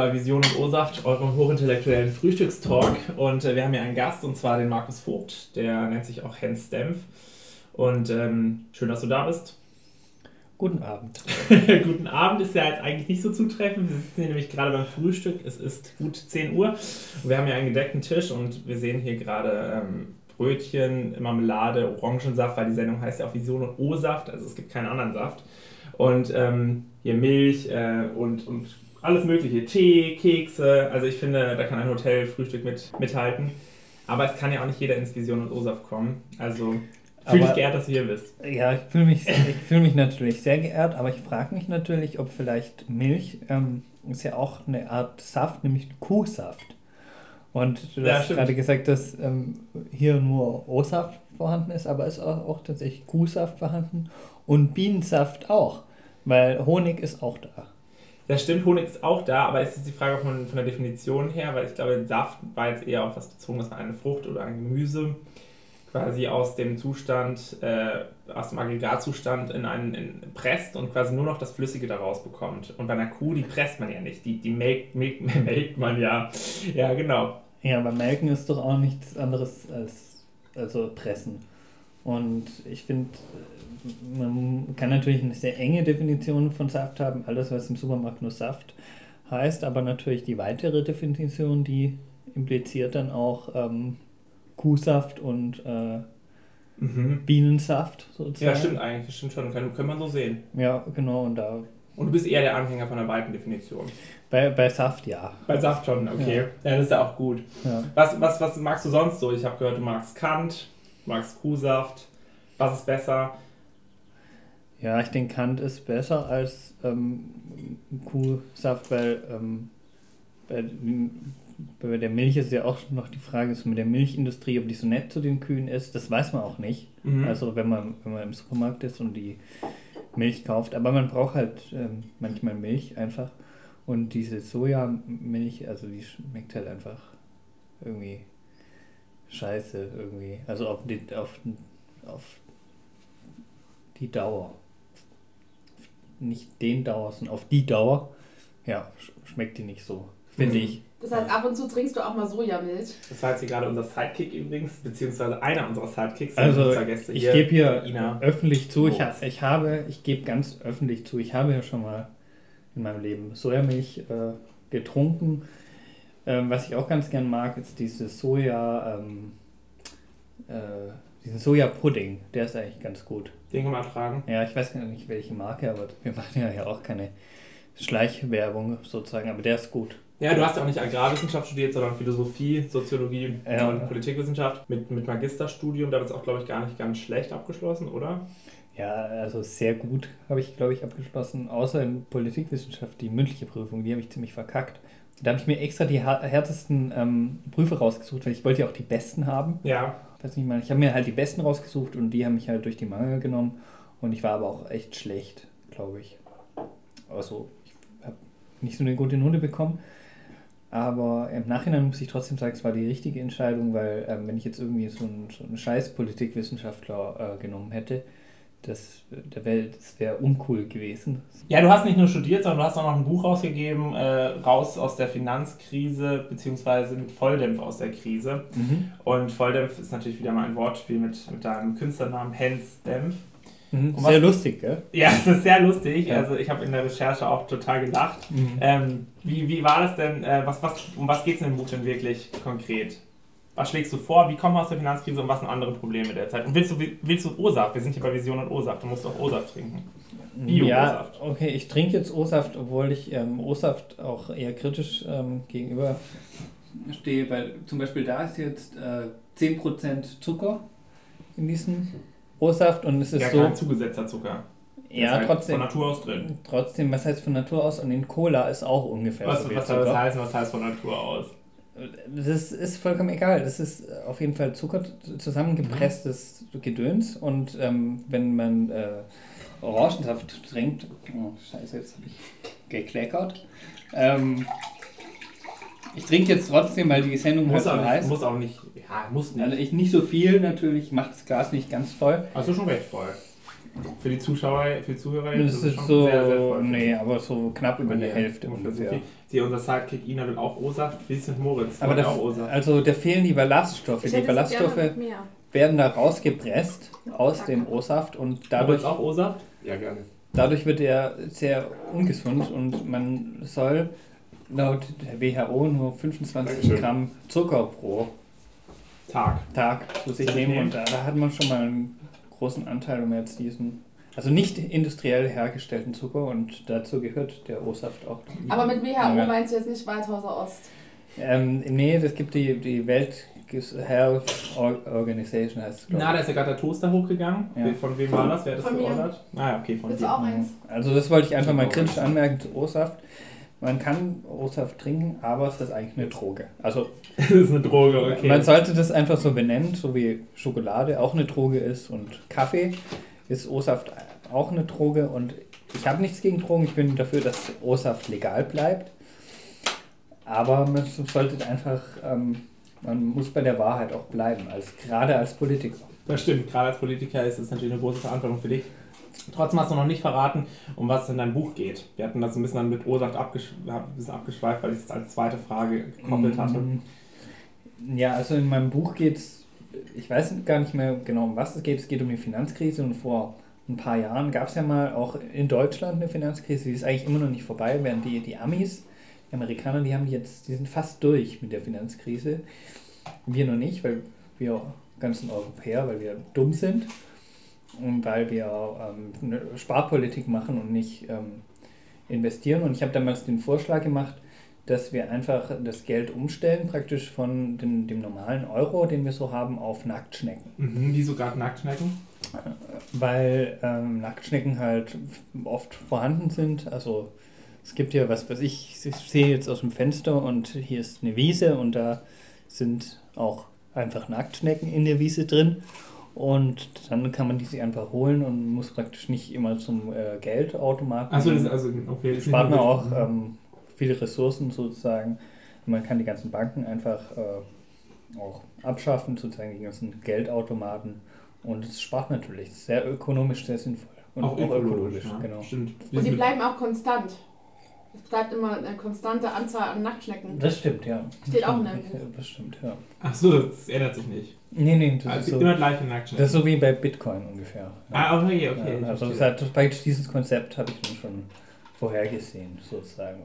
bei Visionen und O-Saft, eurem hochintellektuellen Frühstückstalk. Und wir haben hier einen Gast, und zwar den Markus Vogt. Der nennt sich auch Hans Stempf. Und schön, dass du da bist. Guten Abend. Guten Abend ist ja jetzt eigentlich nicht so zutreffend. Wir sitzen hier nämlich gerade beim Frühstück. Es ist gut 10 Uhr. Wir haben hier einen gedeckten Tisch und wir sehen hier gerade Brötchen, Marmelade, Orangensaft, weil die Sendung heißt ja auch Vision und O-Saft. Also es gibt keinen anderen Saft. Und hier Milch und alles Mögliche. Tee, Kekse. Also ich finde, da kann ein Hotelfrühstück mithalten. Aber es kann ja auch nicht jeder ins Vision und O-Saft kommen. Also... Fühl dich geehrt, dass du hier bist. Ja, ich fühl mich natürlich sehr geehrt, aber ich frage mich natürlich, ob vielleicht Milch ist ja auch eine Art Saft, nämlich Kuhsaft. Und du hast gerade gesagt, dass hier nur O-Saft vorhanden ist, aber ist auch tatsächlich Kuhsaft vorhanden und Bienensaft auch, weil Honig ist auch da. Das stimmt, Honig ist auch da, aber es ist die Frage von der Definition her, weil ich glaube, Saft war jetzt eher auf was bezogen, dass man eine Frucht oder ein Gemüse quasi aus dem Zustand, aus dem Aggregatzustand in presst und quasi nur noch das Flüssige daraus bekommt. Und bei einer Kuh, die presst man ja nicht, die melkt man ja. Ja, genau. Ja, aber melken ist doch auch nichts anderes als pressen. Und ich finde, man kann natürlich eine sehr enge Definition von Saft haben, alles was im Supermarkt nur Saft heißt, aber natürlich die weitere Definition, die impliziert dann auch Kuhsaft und Bienensaft sozusagen. Ja, stimmt eigentlich, das stimmt schon. Kann man so sehen. Ja, genau. Und du bist eher der Anhänger von der weiten Definition. Bei Saft, ja. Bei Saft schon, okay. Ja, das ist ja auch gut. Ja. Was magst du sonst so? Ich habe gehört, du magst Kant, du magst Kuhsaft. Was ist besser? Ja, ich denke, Kant ist besser als Kuhsaft, weil bei der Milch ist ja auch noch die Frage, so mit der Milchindustrie, ob die so nett zu den Kühen ist, das weiß man auch nicht. Mhm. Also wenn man im Supermarkt ist und die Milch kauft, aber man braucht halt manchmal Milch einfach und diese Sojamilch, also die schmeckt halt einfach irgendwie scheiße irgendwie, also auf die Dauer. Nicht den Dauer, sondern auf die Dauer, ja, schmeckt die nicht so, finde ich. Das heißt, ab und zu trinkst du auch mal Sojamilch. Das war jetzt hier gerade unser Sidekick übrigens, beziehungsweise einer unserer Sidekicks. Also ich gebe hier Ina öffentlich zu, ich gebe ganz öffentlich zu, ich habe ja schon mal in meinem Leben Sojamilch getrunken. Was ich auch ganz gern mag, ist diesen Sojapudding, der ist eigentlich ganz gut. Den kann man tragen. Ja, ich weiß gar nicht, welche Marke, aber wir machen ja auch keine Schleichwerbung sozusagen, aber der ist gut. Ja, du hast ja auch nicht Agrarwissenschaft studiert, sondern Philosophie, Soziologie und Politikwissenschaft mit Magisterstudium. Da wird es auch, glaube ich, gar nicht ganz schlecht abgeschlossen, oder? Ja, also sehr gut habe ich, glaube ich, abgeschlossen. Außer in Politikwissenschaft, die mündliche Prüfung, die habe ich ziemlich verkackt. Da habe ich mir extra die härtesten Prüfe rausgesucht, weil ich wollte ja auch die besten haben. Ja. Ich habe mir halt die besten rausgesucht und die haben mich halt durch die Mangel genommen. Und ich war aber auch echt schlecht, glaube ich. Also ich habe nicht so eine gute Note bekommen. Aber im Nachhinein muss ich trotzdem sagen, es war die richtige Entscheidung, weil wenn ich jetzt irgendwie so einen scheiß Politikwissenschaftler genommen hätte, das wäre uncool gewesen. Ja, du hast nicht nur studiert, sondern du hast auch noch ein Buch rausgegeben, raus aus der Finanzkrise, beziehungsweise mit Volldampf aus der Krise. Mhm. Und Volldampf ist natürlich wieder mal ein Wortspiel mit deinem Künstlernamen Hans Stempf. Mhm. Sehr lustig, gell? Ja, es ist sehr lustig. Ja. Also ich habe in der Recherche auch total gelacht. Mhm. Wie war das denn? Um was geht es in dem Buch denn wirklich konkret? Was schlägst du vor? Wie kommen wir aus der Finanzkrise und was sind andere Probleme derzeit? Und willst du O-Saft? Wir sind hier bei Visionen und O-Saft. Du musst doch O-Saft trinken. Bio-O-Saft. Ja, okay, ich trinke jetzt O-Saft, obwohl ich O-Saft auch eher kritisch gegenüber stehe, weil zum Beispiel da ist jetzt 10% Zucker in diesem O-Saft und es ist so... Ja, kein zugesetzter Zucker. Ja, halt trotzdem. Von Natur aus drin. Trotzdem, was heißt von Natur aus? Und in Cola ist auch ungefähr so viel Zucker. Was heißt von Natur aus? Das ist vollkommen egal. Das ist auf jeden Fall Zucker, zusammengepresstes Gedöns. Und wenn man Orangensaft trinkt... Oh, scheiße, jetzt habe ich gekleckert. Ich trinke jetzt trotzdem, weil die Sendung muss halt so heiß. Muss auch nicht. Ja, muss nicht. Also ich nicht so viel natürlich, mache das Glas nicht ganz voll. Also schon recht voll. Für die Zuschauer, für die Zuhörer jetzt, das ist schon so, sehr, sehr freundlich. Nee, aber so knapp über die Hälfte ungefähr. Sie, unser Sidekick Ina will auch O-Saft, Vincent Moritz will auch O-Saft. Also da fehlen die Ballaststoffe. Die Ballaststoffe werden da rausgepresst aus dem O-Saft und dadurch... auch O-Saft? Ja, gerne. Dadurch wird er sehr ungesund und man soll laut der WHO nur 25 Gramm Zucker pro Tag zu sich nehmen und da hat man schon mal einen großen Anteil, um jetzt diesen, also nicht industriell hergestellten Zucker und dazu gehört der O-Saft auch. Aber mit WHO meinst du jetzt nicht Waldhauser Ost? Nee, das gibt die Welt... Health Organization heißt es, glaube ich. Na, da ist ja gerade der Toaster hochgegangen. Ja. Von wem war das? Wer hat das geordert? Ah, okay, von dir. Auch eins. Also das wollte ich einfach mal kritisch anmerken zu O-Saft. Man kann O-Saft trinken, aber es ist eigentlich eine Droge. Also das ist eine Droge, okay. Man sollte das einfach so benennen, so wie Schokolade auch eine Droge ist und Kaffee ist O-Saft auch eine Droge. Und ich habe nichts gegen Drogen, ich bin dafür, dass O-Saft legal bleibt. Aber man sollte einfach... man muss bei der Wahrheit auch bleiben, gerade als Politiker. Das stimmt, gerade als Politiker ist es natürlich eine große Verantwortung für dich. Trotzdem hast du noch nicht verraten, um was es in deinem Buch geht. Wir hatten das ein bisschen dann mit O-Saft abgeschweift, weil ich es als zweite Frage gekoppelt hatte. Ja, also in meinem Buch geht es, ich weiß gar nicht mehr genau, um was es geht um die Finanzkrise. Und vor ein paar Jahren gab es ja mal auch in Deutschland eine Finanzkrise, die ist eigentlich immer noch nicht vorbei, während die Amis... Die Amerikaner, die sind fast durch mit der Finanzkrise. Wir noch nicht, weil wir ganzen Europäer, weil wir dumm sind und weil wir eine Sparpolitik machen und nicht investieren. Und ich habe damals den Vorschlag gemacht, dass wir einfach das Geld umstellen, praktisch von dem normalen Euro, den wir so haben, auf Nacktschnecken. Wieso gerade Nacktschnecken? Weil Nacktschnecken halt oft vorhanden sind, also... Es gibt hier was ich sehe jetzt aus dem Fenster und hier ist eine Wiese und da sind auch einfach Nacktschnecken in der Wiese drin und dann kann man die sich einfach holen und muss praktisch nicht immer zum Geldautomaten. Achso, das spart man auch viele Ressourcen sozusagen. Man kann die ganzen Banken einfach auch abschaffen, sozusagen die ganzen Geldautomaten und es spart natürlich sehr ökonomisch, sehr sinnvoll. Und auch ökologisch, ja. Genau. Stimmt. Und die bleiben auch konstant. Es bleibt immer eine konstante Anzahl an Nacktschnecken. Das stimmt, ja. Steht auch in deinem Buch. Das stimmt, ja. Ach so, das ändert sich nicht. Nee, das ist so, immer gleiche Nacktschnecken. Das ist so wie bei Bitcoin ungefähr. Ja. Ah, okay. Ja, also dieses Konzept habe ich schon vorhergesehen, sozusagen.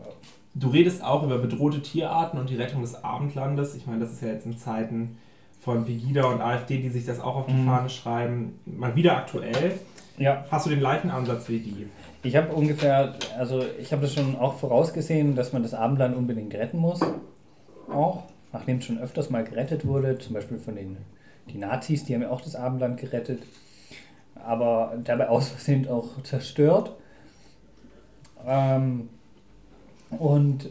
Du redest auch über bedrohte Tierarten und die Rettung des Abendlandes. Ich meine, das ist ja jetzt in Zeiten von Pegida und AfD, die sich das auch auf die Fahne schreiben, mal wieder aktuell. Ja. Hast du den gleichen Ansatz wie die? Ich habe ich habe das schon auch vorausgesehen, dass man das Abendland unbedingt retten muss. Auch, nachdem es schon öfters mal gerettet wurde, zum Beispiel von die Nazis, die haben ja auch das Abendland gerettet, aber dabei aus Versehen auch zerstört. Und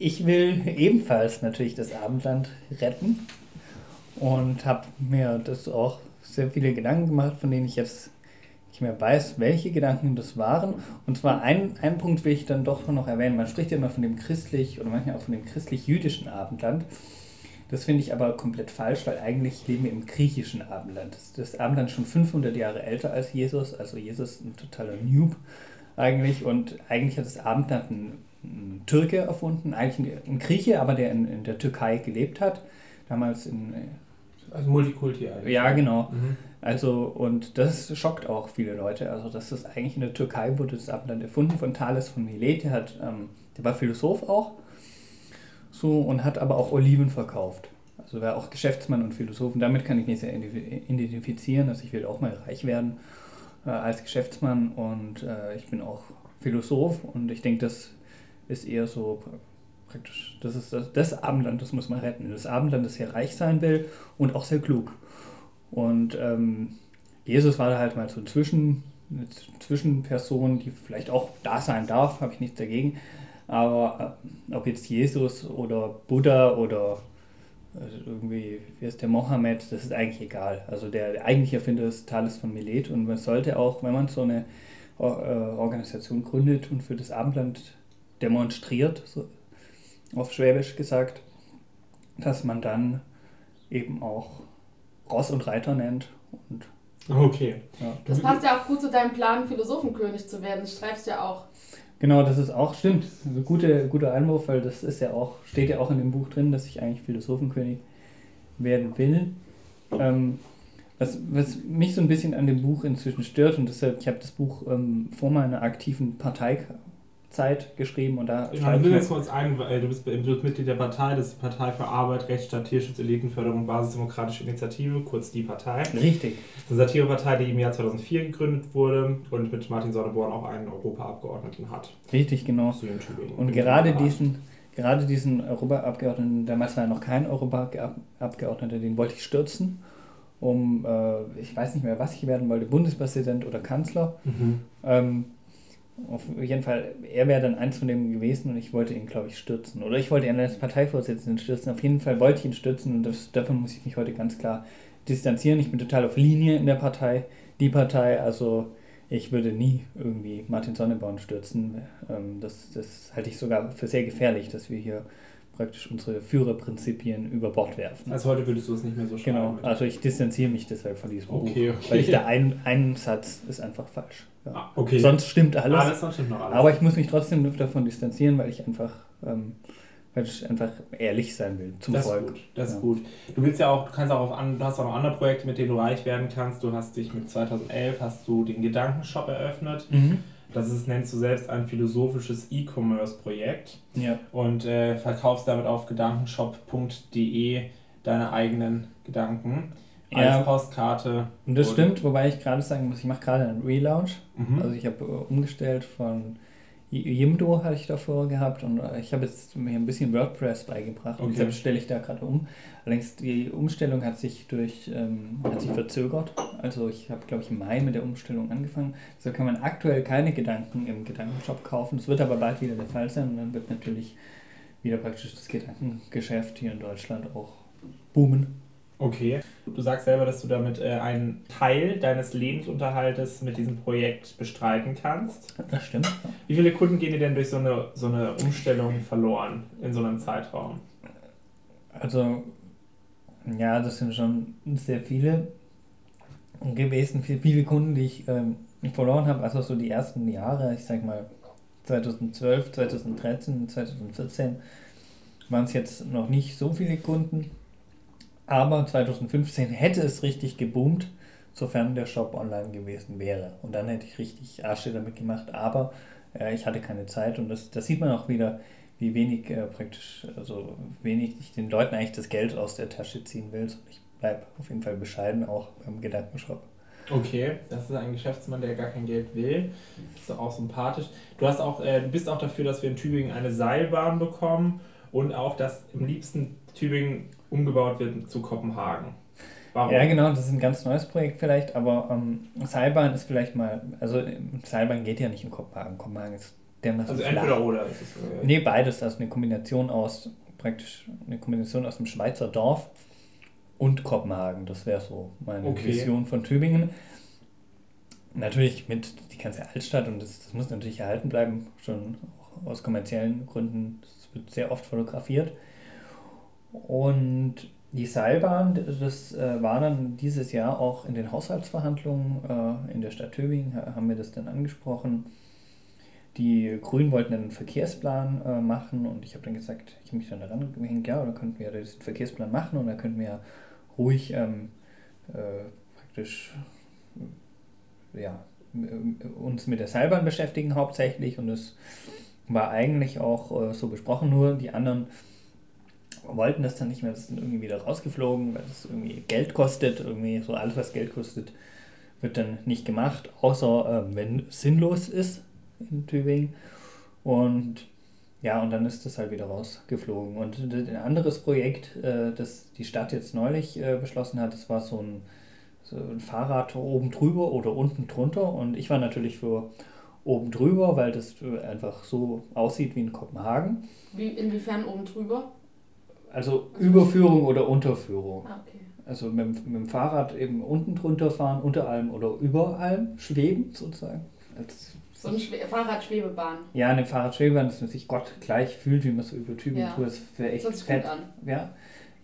ich will ebenfalls natürlich das Abendland retten und habe mir das auch sehr viele Gedanken gemacht, von denen ich jetzt nicht mehr weiß, welche Gedanken das waren. Und zwar einen Punkt will ich dann doch noch erwähnen. Man spricht ja immer von dem christlich oder manchmal auch von dem christlich-jüdischen Abendland. Das finde ich aber komplett falsch, weil eigentlich leben wir im griechischen Abendland. Das Abendland ist schon 500 Jahre älter als Jesus. Also Jesus ist ein totaler Noob eigentlich. Und eigentlich hat das Abendland ein Türke erfunden, eigentlich ein Grieche, aber der in der Türkei gelebt hat. Damals also Multikulti eigentlich. Ja, genau. Mhm. Also, und das schockt auch viele Leute. Also, dass das eigentlich in der Türkei wurde, das Abendland erfunden von Thales von Milet. Der war Philosoph auch. So, und hat aber auch Oliven verkauft. Also, war auch Geschäftsmann und Philosoph. Und damit kann ich mich sehr identifizieren. Also, ich will auch mal reich werden als Geschäftsmann. Und ich bin auch Philosoph. Und ich denke, das ist eher so. Praktisch, das ist das Abendland, das muss man retten. Das Abendland, das sehr reich sein will und auch sehr klug. Und Jesus war da halt mal so eine Zwischenperson, die vielleicht auch da sein darf, habe ich nichts dagegen. Aber ob jetzt Jesus oder Buddha oder irgendwie, wie ist der Mohammed, das ist eigentlich egal. Also der eigentliche Erfinder ist Thales von Milet und man sollte auch, wenn man so eine Organisation gründet und für das Abendland demonstriert, so, auf Schwäbisch gesagt, dass man dann eben auch Ross und Reiter nennt und Okay. Ja. Das passt ja auch gut zu deinem Plan, Philosophenkönig zu werden. Das schreibst ja auch. Genau, das ist auch, stimmt. Also guter Einwurf, weil das ist ja auch, steht ja auch in dem Buch drin, dass ich eigentlich Philosophenkönig werden will. Was mich so ein bisschen an dem Buch inzwischen stört, und deshalb, ich habe das Buch vor meiner aktiven Parteizeit geschrieben und da. Genau, ich will jetzt kurz ein, du bist Mitglied der Partei, das ist die Partei für Arbeit, Rechtsstaat, Tierschutz, Elitenförderung, Basisdemokratische Initiative, kurz die Partei. Richtig. Das ist eine Satirepartei, die im Jahr 2004 gegründet wurde und mit Martin Sonneborn auch einen Europaabgeordneten hat. Richtig, genau. So in Tübingen. Und gerade diesen Europaabgeordneten, damals war ja noch kein Europaabgeordneter, den wollte ich stürzen, um, ich weiß nicht mehr, was ich werden wollte, Bundespräsident oder Kanzler. Mhm. Auf jeden Fall, er wäre dann eins von denen gewesen und ich wollte ihn, glaube ich, stürzen. Oder ich wollte ihn als Parteivorsitzenden stürzen. Auf jeden Fall wollte ich ihn stürzen und davon muss ich mich heute ganz klar distanzieren. Ich bin total auf Linie in der Partei, die Partei, also ich würde nie irgendwie Martin Sonneborn stürzen. Das halte ich sogar für sehr gefährlich, dass wir hier praktisch unsere Führerprinzipien über Bord werfen. Also heute würdest du es nicht mehr so schreiben. Genau, also ich distanziere mich deshalb von diesem Buch, weil ich da einen Satz ist einfach falsch. Ja. Ah, okay. Sonst stimmt alles. Sonst stimmt noch alles. Aber ich muss mich trotzdem davon distanzieren, weil ich einfach ehrlich sein will zum Volk. Das ist gut. Du willst ja auch, du hast auch noch andere Projekte, mit denen du reich werden kannst. Du hast dich mit 2011 den Gedankenshop eröffnet. Mhm. Nennst du selbst ein philosophisches E-Commerce-Projekt und verkaufst damit auf gedankenshop.de deine eigenen Gedanken als Postkarte. Und das stimmt, wobei ich gerade sagen muss, ich mache gerade einen Relaunch. Mhm. Also ich habe umgestellt von Jimdo hatte ich davor gehabt und ich habe jetzt mir ein bisschen WordPress beigebracht und deshalb stelle ich da gerade um. Allerdings die Umstellung hat sich verzögert. Also ich habe, glaube ich, im Mai mit der Umstellung angefangen. Deshalb kann man aktuell keine Gedanken im Gedankenshop kaufen. Das wird aber bald wieder der Fall sein und dann wird natürlich wieder praktisch das Gedankengeschäft hier in Deutschland auch boomen. Okay. Du sagst selber, dass du damit einen Teil deines Lebensunterhaltes mit diesem Projekt bestreiten kannst. Das stimmt. Wie viele Kunden gehen dir denn durch so eine Umstellung verloren in so einem Zeitraum? Also, ja, das sind schon sehr viele gewesen. Viele Kunden, die ich verloren habe. Also so die ersten Jahre, ich sag mal 2012, 2013, 2014, waren es jetzt noch nicht so viele Kunden. Aber 2015 hätte es richtig geboomt, sofern der Shop online gewesen wäre. Und dann hätte ich richtig Asche damit gemacht, aber ich hatte keine Zeit. Und das sieht man auch wieder, wie wenig wenig ich den Leuten eigentlich das Geld aus der Tasche ziehen will. Und ich bleibe auf jeden Fall bescheiden, auch beim Gedankenshop. Okay, das ist ein Geschäftsmann, der gar kein Geld will. Das ist doch auch sympathisch. Du bist auch dafür, dass wir in Tübingen eine Seilbahn bekommen und auch, dass im liebsten Tübingen umgebaut wird zu Kopenhagen. Warum? Ja, genau, das ist ein ganz neues Projekt vielleicht, aber Seilbahn ist vielleicht mal, also Seilbahn geht ja nicht in Kopenhagen. Kopenhagen ist dermaßen also flach. Entweder oder ist es. Nee, beides, also eine Kombination aus dem Schweizer Dorf und Kopenhagen. Das wäre so meine Vision von Tübingen. Natürlich mit die ganze Altstadt und das muss natürlich erhalten bleiben, schon auch aus kommerziellen Gründen. Das wird sehr oft fotografiert. Und die Seilbahn, das war dann dieses Jahr auch in den Haushaltsverhandlungen in der Stadt Tübingen, haben wir das dann angesprochen. Die Grünen wollten einen Verkehrsplan machen und ich habe dann gesagt, ich habe mich dann daran gehängt, ja, oder könnten wir diesen Verkehrsplan machen und dann könnten wir ruhig uns mit der Seilbahn beschäftigen hauptsächlich und das war eigentlich auch so besprochen, nur die anderen wollten das dann nicht mehr, das sind irgendwie wieder rausgeflogen, weil das irgendwie Geld kostet, irgendwie so alles, was Geld kostet, wird dann nicht gemacht, außer wenn es sinnlos ist in Tübingen und dann ist das halt wieder rausgeflogen. Und ein anderes Projekt, das die Stadt jetzt neulich beschlossen hat, das war so ein Fahrrad oben drüber oder unten drunter und ich war natürlich für oben drüber, weil das einfach so aussieht wie in Kopenhagen. Wie, inwiefern oben drüber? Also Überführung oder Unterführung. Okay. Also mit dem Fahrrad eben unten drunter fahren, unter allem oder über allem schweben sozusagen. So eine Fahrradschwebebahn. Ja, eine Fahrradschwebebahn, dass man sich Gott gleich fühlt, wie man so über Tübingen tut. Das fängt gut an. Ja.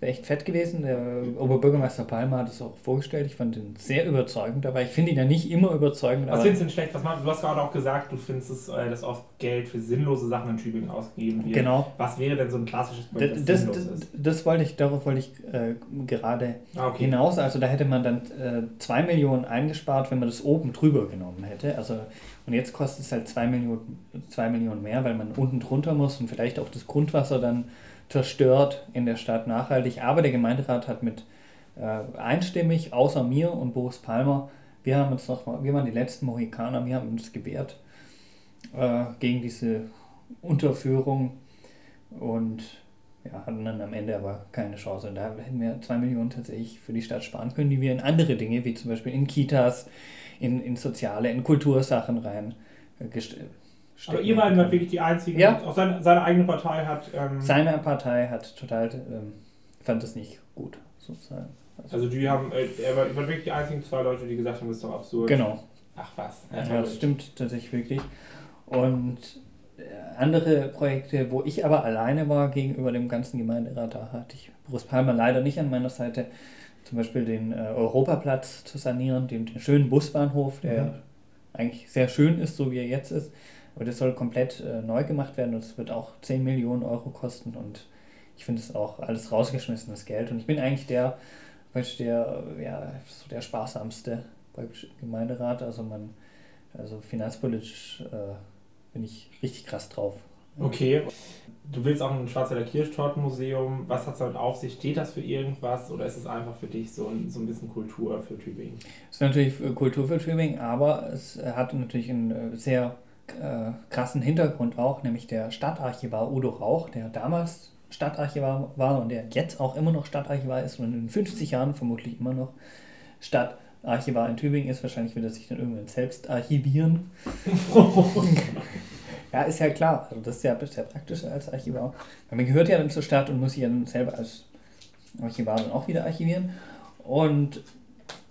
wäre echt fett gewesen. Der Oberbürgermeister Palmer hat es auch vorgestellt. Ich fand ihn sehr überzeugend, aber ich finde ihn ja nicht immer überzeugend. Was findest du denn schlecht? Du hast gerade auch gesagt, du findest es, dass oft Geld für sinnlose Sachen in Tübingen ausgegeben wird. Genau. Was wäre denn so ein klassisches Projekt, das sinnlos ist? Darauf wollte ich gerade hinaus. Also da hätte man dann 2 Millionen eingespart, wenn man das oben drüber genommen hätte. Also, und jetzt kostet es halt 2 Millionen mehr, weil man unten drunter muss und vielleicht auch das Grundwasser dann zerstört in der Stadt nachhaltig. Aber der Gemeinderat hat mit einstimmig, außer mir und Boris Palmer, wir waren die letzten Mohikaner, wir haben uns gewehrt gegen diese Unterführung und ja, hatten dann am Ende aber keine Chance. Und da hätten wir 2 Millionen tatsächlich für die Stadt sparen können, die wir in andere Dinge, wie zum Beispiel in Kitas, in soziale, in Kultursachen rein gestellt. Aber ihr beiden seid wirklich die einzigen, ja. Auch seine eigene Partei hat... seine Partei hat total... fand es nicht gut, sozusagen. Also die haben... er war wirklich die einzigen 2 Leute, die gesagt haben, das ist doch absurd. Genau. Ach was. Ja, das stimmt tatsächlich wirklich. Und andere Projekte, wo ich aber alleine war gegenüber dem ganzen Gemeinderat, da hatte ich Boris Palmer leider nicht an meiner Seite, zum Beispiel den Europaplatz zu sanieren, den schönen Busbahnhof, der eigentlich sehr schön ist, so wie er jetzt ist. Aber das soll komplett neu gemacht werden und es wird auch 10 Millionen Euro kosten und ich finde es auch alles rausgeschmissenes Geld und ich bin eigentlich der sparsamste Gemeinderat, also finanzpolitisch bin ich richtig krass drauf. Okay, du willst auch ein Schwarzwälder Kirschtortenmuseum, was hat es damit auf sich, steht das für irgendwas oder ist es einfach für dich so ein bisschen Kultur für Tübingen? Es ist natürlich Kultur für Tübingen, aber es hat natürlich einen sehr krassen Hintergrund auch, nämlich der Stadtarchivar Udo Rauch, der damals Stadtarchivar war und der jetzt auch immer noch Stadtarchivar ist und in 50 Jahren vermutlich immer noch Stadtarchivar in Tübingen ist. Wahrscheinlich wird er sich dann irgendwann selbst archivieren. Ja, ist ja klar. Also das ist ja sehr praktisch als Archivar. Weil man gehört ja dann zur Stadt und muss sich ja dann selber als Archivar dann auch wieder archivieren. Und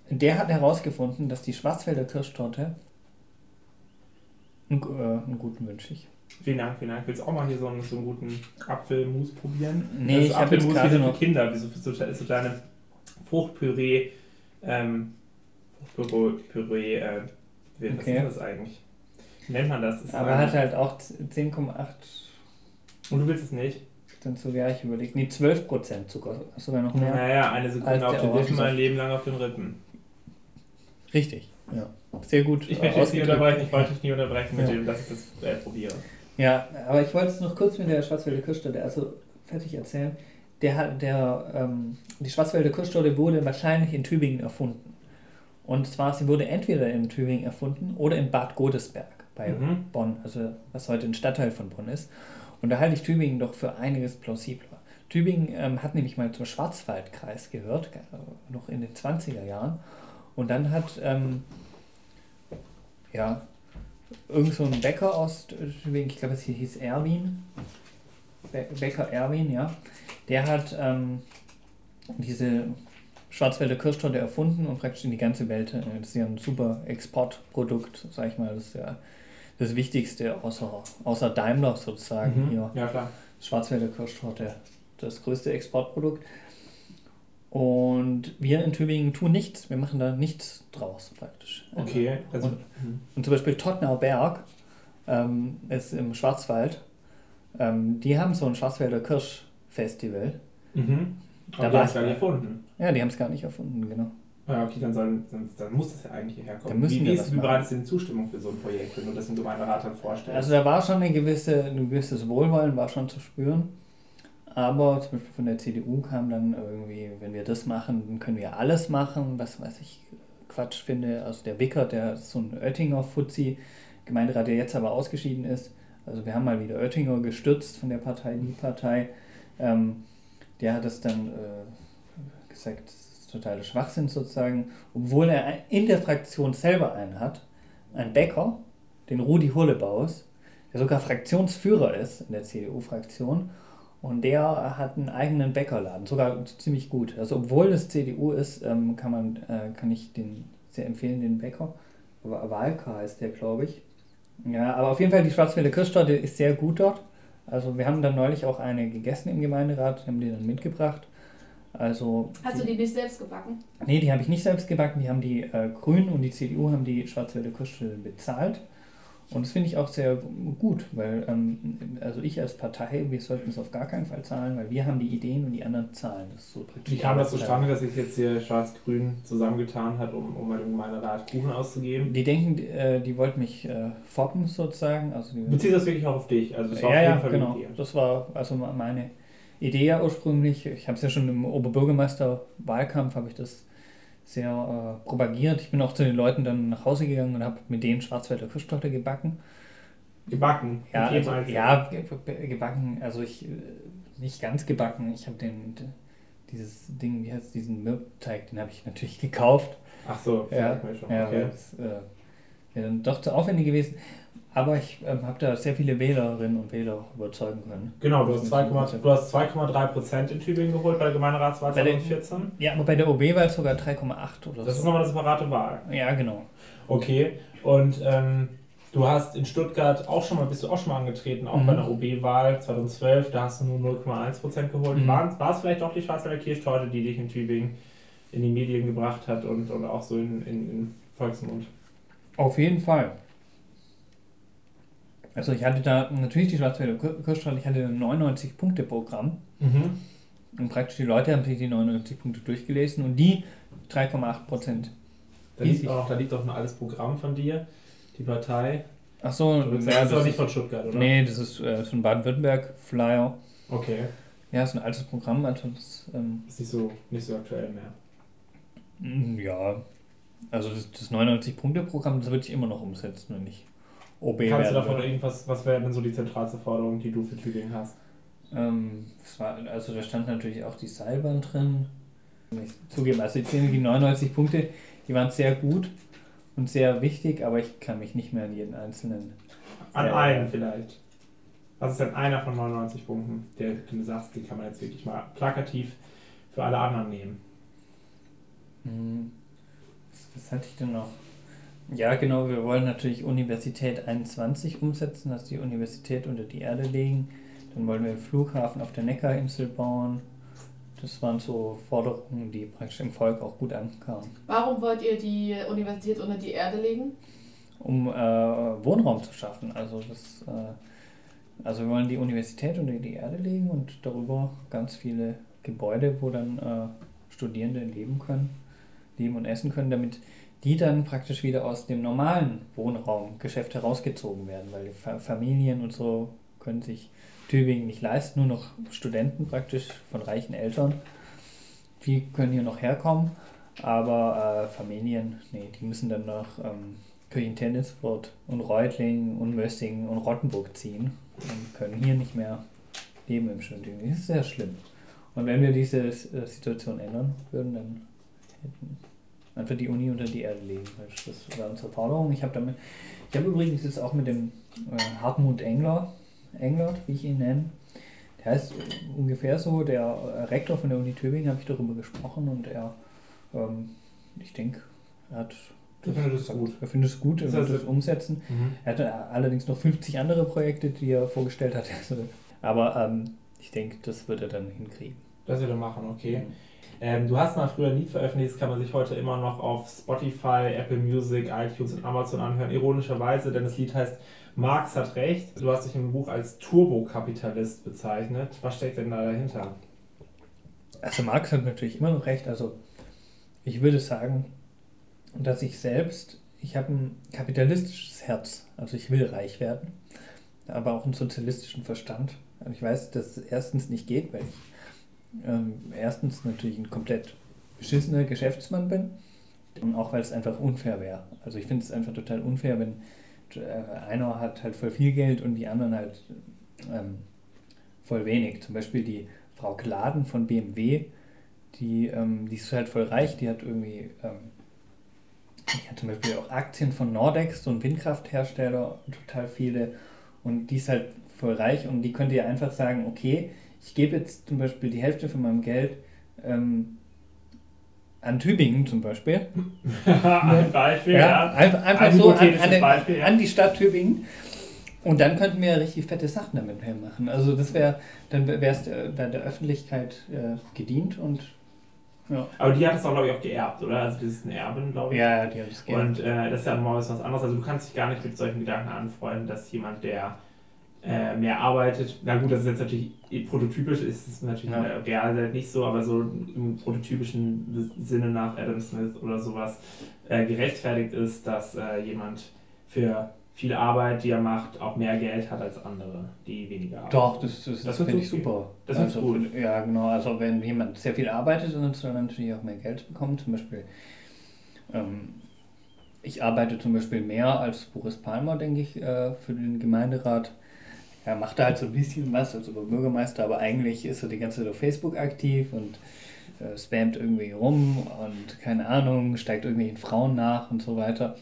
der hat herausgefunden, dass die Schwarzwälder Kirschtorte einen guten wünsche ich. Vielen Dank, vielen Dank. Willst du auch mal hier so einen guten Apfelmus probieren? Nee, ich habe jetzt gerade noch... für Kinder, so kleine Fruchtpüree, was ist das eigentlich? Wie nennt man das? Aber hat halt auch 10,8... Und du willst es nicht? Dann sogar, ich überlege, 12% sogar noch mehr. Naja, eine Sekunde auf den Rippen, ein Leben lang auf den Rippen. Richtig, ja. Sehr gut. Ich möchte jetzt nicht unterbrechen, ich wollte dich nie unterbrechen mit dem, dass ich das probiere. Ja, aber ich wollte es noch kurz mit der Schwarzwälder Kirschtorte fertig erzählen. Die Schwarzwälder Kirschtorte wurde wahrscheinlich in Tübingen erfunden. Und zwar, sie wurde entweder in Tübingen erfunden oder in Bad Godesberg bei Bonn, also was heute ein Stadtteil von Bonn ist. Und da halte ich Tübingen doch für einiges plausibler. Tübingen hat nämlich mal zum Schwarzwaldkreis gehört, noch in den 20er Jahren. Und dann hat... irgend so ein Bäcker aus Tübingen, ich glaube es hieß Erwin, Bäcker Erwin, ja, der hat diese Schwarzwälder Kirschtorte erfunden und praktisch in die ganze Welt, das ist ja ein super Exportprodukt, sag ich mal, das ist ja das Wichtigste außer Daimler sozusagen hier. Ja, klar. Schwarzwälder Kirschtorte, das größte Exportprodukt. Und wir in Tübingen tun nichts, wir machen da nichts draus praktisch. Okay. Also, und zum Beispiel Todtnauberg ist im Schwarzwald, die haben so ein Schwarzwälder Kirschfestival. Mhm. Da die haben es gar nicht erfunden. Ja, die haben es gar nicht erfunden, genau. Ja, okay, dann muss das ja eigentlich herkommen. Wie bereitest du denn Zustimmung für so ein Projekt, wenn du das im Gemeinderat dann vorstellst? Also da war schon ein gewisses Wohlwollen, war schon zu spüren. Aber zum Beispiel von der CDU kam dann irgendwie, wenn wir das machen, dann können wir alles machen, was ich Quatsch finde. Also der Wickert, der ist so ein Oettinger-Fuzzi, Gemeinderat, der jetzt aber ausgeschieden ist. Also wir haben mal wieder Oettinger gestürzt von der Partei, die Partei. Der hat das dann gesagt, das ist totaler Schwachsinn sozusagen. Obwohl er in der Fraktion selber einen hat, einen Bäcker, den Rudi Hurlebaus, der sogar Fraktionsführer ist in der CDU-Fraktion. Und der hat einen eigenen Bäckerladen, sogar ziemlich gut. Also obwohl das CDU ist, kann ich den sehr empfehlen, den Bäcker. Walker heißt der, glaube ich. Ja, aber auf jeden Fall, die Schwarzwälder Kirschtorte ist sehr gut dort. Also wir haben dann neulich auch eine gegessen im Gemeinderat, haben die dann mitgebracht. Also, hast du die nicht selbst gebacken? Nee, die habe ich nicht selbst gebacken. Die haben die Grünen und die CDU haben die Schwarzwälder Kirschtorte bezahlt. Und das finde ich auch sehr gut, weil also ich als Partei, wir sollten es auf gar keinen Fall zahlen, weil wir haben die Ideen und die anderen zahlen. Das ist so praktisch. Wie kam das zustande, dass sich jetzt hier Schwarz-Grün zusammengetan hat, um halt meine Rat Kuchen auszugeben? Die denken, die wollten mich foppen sozusagen. Also beziehst das wirklich auch auf dich? Also das war auf jeden Fall genau. Mit dir. Das war also meine Idee ja ursprünglich. Ich habe es ja schon im Oberbürgermeisterwahlkampf, habe ich das sehr propagiert. Ich bin auch zu den Leuten dann nach Hause gegangen und habe mit denen Schwarzwälder Kirschtorte gebacken. Gebacken? Ja, also, ja gebacken. Also ich, nicht ganz gebacken. Ich habe dieses Ding, wie heißt diesen Mürbteig, den habe ich natürlich gekauft. Ach so, ja, mir schon. Ja, okay. Das wäre dann doch zu aufwendig gewesen. Aber ich habe da sehr viele Wählerinnen und Wähler überzeugen können. Genau, du hast 2,3% in Tübingen geholt bei der Gemeinderatswahl 2014. Ja, aber bei der OB-Wahl sogar 3,8 oder so. Das ist nochmal eine separate Wahl. Ja, genau. Okay, und du hast in Stuttgart bist du auch schon mal angetreten, auch bei der OB-Wahl 2012, da hast du nur 0,1% geholt. War es vielleicht doch die Schwarzwälder Kirschtorte, die dich in Tübingen in die Medien gebracht hat und auch so in Volksmund? Auf jeden Fall. Also ich hatte da natürlich die Schwarzwälder Kirschtorte, ich hatte ein 99-Punkte-Programm und praktisch die Leute haben sich die 99 Punkte durchgelesen und die 3,8%. Da liegt doch ein altes Programm von dir, die Partei. Ach so. Du das ist doch nicht von Stuttgart, oder? Nee, das ist von Baden-Württemberg, Flyer. Okay. Ja, ist ein altes Programm, also das ist nicht so aktuell mehr. Ja, also das 99-Punkte-Programm, das würde ich immer noch umsetzen, wenn ich OB kannst du davon irgendwas, was wäre denn so die zentralste Forderung, die du für Tübingen hast? Da stand natürlich auch die Seilbahn drin. Ich zugeben, also die 99 Punkte, die waren sehr gut und sehr wichtig, aber ich kann mich nicht mehr an jeden einzelnen... An einen vielleicht. Was ist denn einer von 99 Punkten, der du sagst, die kann man jetzt wirklich mal plakativ für alle anderen nehmen? Was hatte ich denn noch? Ja, genau, wir wollen natürlich Universität 21 umsetzen, dass die Universität unter die Erde legen. Dann wollen wir einen Flughafen auf der Neckarinsel bauen. Das waren so Forderungen, die praktisch im Volk auch gut ankamen. Warum wollt ihr die Universität unter die Erde legen? Um Wohnraum zu schaffen. Also wir wollen die Universität unter die Erde legen und darüber ganz viele Gebäude, wo dann Studierende leben und essen können, damit die dann praktisch wieder aus dem normalen Wohnraumgeschäft herausgezogen werden, weil die Familien und so können sich Tübingen nicht leisten, nur noch Studenten praktisch von reichen Eltern. Die können hier noch herkommen, aber Familien, nee, die müssen dann nach Kirchentennisfurt und Reutlingen und Mössingen und Rottenburg ziehen und können hier nicht mehr leben im schönen Tübingen. Das ist sehr schlimm. Und wenn wir diese Situation ändern würden, dann hätten einfach die Uni unter die Erde legen. Das war unsere Forderung. Ich habe übrigens jetzt auch mit dem Hartmut Englert, wie ich ihn nenne, der heißt ungefähr so, der Rektor von der Uni Tübingen, habe ich darüber gesprochen und er, ich denke, er findet es gut, er wird es umsetzen. Er hat allerdings noch 50 andere Projekte, die er vorgestellt hat. Aber ich denke, das wird er dann hinkriegen. Das wird er machen, okay. Du hast mal früher ein Lied veröffentlicht, das kann man sich heute immer noch auf Spotify, Apple Music, iTunes und Amazon anhören, ironischerweise, denn das Lied heißt Marx hat recht. Du hast dich im Buch als Turbokapitalist bezeichnet. Was steckt denn da dahinter? Also Marx hat natürlich immer noch recht. Also ich würde sagen, dass ich habe ein kapitalistisches Herz, also ich will reich werden, aber auch einen sozialistischen Verstand. Und ich weiß, dass es erstens nicht geht, weil ich erstens natürlich ein komplett beschissener Geschäftsmann bin und auch weil es einfach unfair wäre. Also ich finde es einfach total unfair, wenn einer hat halt voll viel Geld und die anderen halt voll wenig. Zum Beispiel die Frau Gladen von BMW, die ist halt voll reich, die hat irgendwie die hat zum Beispiel auch Aktien von Nordex, so ein Windkrafthersteller, total viele und die ist halt voll reich und die könnte ja einfach sagen, okay, ich gebe jetzt zum Beispiel die Hälfte von meinem Geld an Tübingen zum Beispiel. Ein Beispiel, ja. Einfach so an die Stadt Tübingen. Und dann könnten wir ja richtig fette Sachen damit machen. Also dann wäre es der Öffentlichkeit gedient und Ja. Aber die hat es doch, glaube ich, auch geerbt, oder? Also, das ist ein Erben, glaube ich. Ja, die hat es geerbt. Und das ist ja nochmal was anderes. Also, du kannst dich gar nicht mit solchen Gedanken anfreunden, dass jemand, der mehr arbeitet, na gut, das ist jetzt natürlich prototypisch, ist es natürlich in der Realität nicht so, aber so im prototypischen Sinne nach Adam Smith oder sowas gerechtfertigt ist, dass jemand für viel Arbeit, die er macht, auch mehr Geld hat als andere, die weniger arbeiten. Doch, das finde ich super. Das ist also gut. Ja, genau. Also wenn jemand sehr viel arbeitet, dann soll er natürlich auch mehr Geld bekommen. Zum Beispiel, ich arbeite zum Beispiel mehr als Boris Palmer, denke ich, für den Gemeinderat. Er macht da halt so ein bisschen was als Bürgermeister, aber eigentlich ist er die ganze Zeit auf Facebook aktiv und spammt irgendwie rum und keine Ahnung, steigt irgendwelchen Frauen nach und so weiter.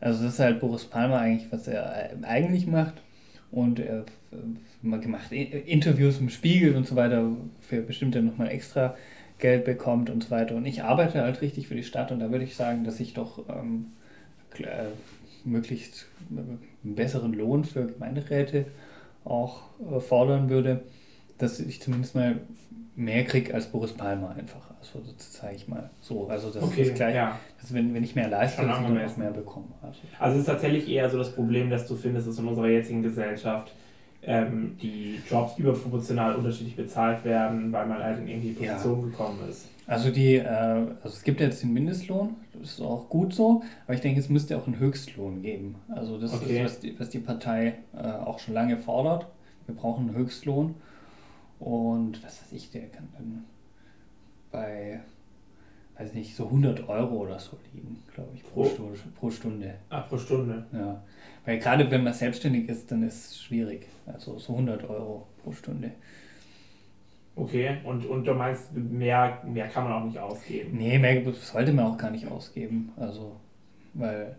Also das ist halt Boris Palmer eigentlich, was er eigentlich macht, und er macht Interviews im Spiegel und so weiter, für bestimmt dann nochmal extra Geld bekommt und so weiter. Und ich arbeite halt richtig für die Stadt, und da würde ich sagen, dass ich doch möglichst einen besseren Lohn für Gemeinderäte auch fordern würde, dass ich zumindest mal mehr kriege als Boris Palmer einfach. Also das zeige ich mal so. Also das okay, ist gleich, ja. Dass, wenn ich mehr leiste, dass ich dann auch mehr bekomme. Also es ist tatsächlich eher so das Problem, dass du findest, dass in unserer jetzigen Gesellschaft die Jobs überproportional unterschiedlich bezahlt werden, weil man halt in irgendwie Position gekommen ist. Also also es gibt jetzt den Mindestlohn, das ist auch gut so, aber ich denke, es müsste auch einen Höchstlohn geben. Also das ist, was die Partei auch schon lange fordert. Wir brauchen einen Höchstlohn. Und was weiß ich, der kann dann bei, weiß nicht, so 100 Euro oder so liegen, glaube ich, pro Stunde. Ah, pro Stunde. Ja, weil gerade wenn man selbstständig ist, dann ist es schwierig. Also so 100 Euro pro Stunde. Okay, und du meinst, mehr kann man auch nicht ausgeben? Nee, mehr sollte man auch gar nicht ausgeben. Also, weil,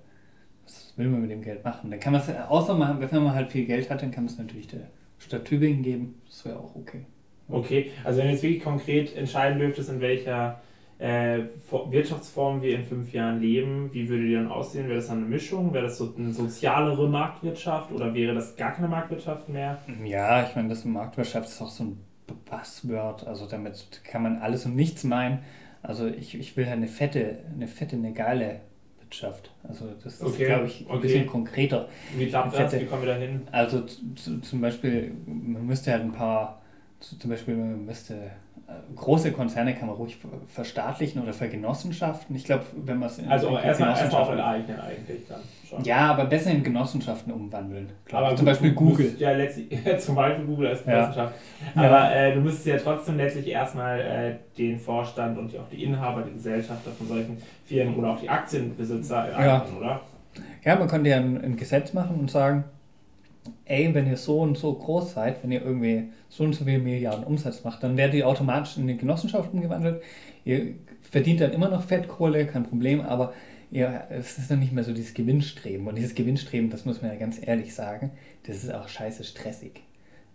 was will man mit dem Geld machen? Dann kann man es, außer man, wenn man halt viel Geld hat, dann kann man es natürlich der Stadt Tübingen geben. Das wäre auch okay. Okay, also wenn du jetzt wirklich konkret entscheiden dürftest, in welcher Wirtschaftsform wir in 5 Jahren leben, wie würde die dann aussehen? Wäre das dann eine Mischung? Wäre das so eine sozialere Marktwirtschaft oder wäre das gar keine Marktwirtschaft mehr? Ja, ich meine, das Marktwirtschaft ist auch so ein Buzzword, also damit kann man alles und nichts meinen. Also ich will halt eine geile Wirtschaft. Also das ist, glaube ich, ein bisschen konkreter. Wie klappt das? Wie kommen wir da hin? Also zum Beispiel, man müsste halt große Konzerne kann man ruhig verstaatlichen oder vergenossenschaften. Ich glaube, wenn man es in Genossenschaften enteignen eigentlich dann schon. Ja, aber besser in Genossenschaften umwandeln. Aber zum Beispiel Google. Ja, letztlich zum Beispiel Google als Genossenschaft. Ja. Aber du müsstest ja trotzdem letztlich erstmal den Vorstand und auch die Inhaber, die Gesellschafter von solchen Firmen oder auch die Aktienbesitzer enteignen, oder? Ja, man könnte ja ein Gesetz machen und sagen, ey, wenn ihr so und so groß seid, wenn ihr irgendwie so und so viele Milliarden Umsatz macht, dann werdet ihr automatisch in eine Genossenschaft umgewandelt. Ihr verdient dann immer noch Fettkohle, kein Problem, aber es ist dann nicht mehr so dieses Gewinnstreben. Und dieses Gewinnstreben, das muss man ja ganz ehrlich sagen, das ist auch scheiße stressig.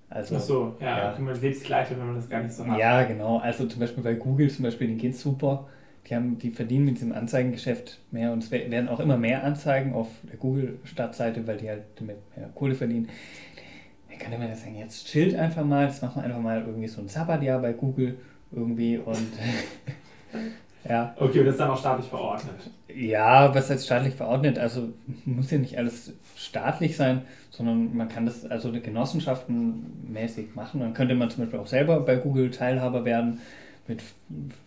Also, ach so, ja, man lebt es leichter, wenn man das gar nicht so hat. Ja, genau. Also zum Beispiel bei Google, denen geht es super. Die verdienen mit diesem Anzeigengeschäft mehr, und es werden auch immer mehr Anzeigen auf der Google-Startseite, weil die halt damit mehr Kohle verdienen. Dann könnte man ja sagen, jetzt chillt einfach mal, jetzt machen wir einfach mal irgendwie so ein Sabbatjahr bei Google irgendwie und ja. Okay, und das ist dann auch staatlich verordnet? Ja, was heißt staatlich verordnet? Also muss ja nicht alles staatlich sein, sondern man kann das also Genossenschaften mäßig machen. Dann könnte man zum Beispiel auch selber bei Google Teilhaber werden. Mit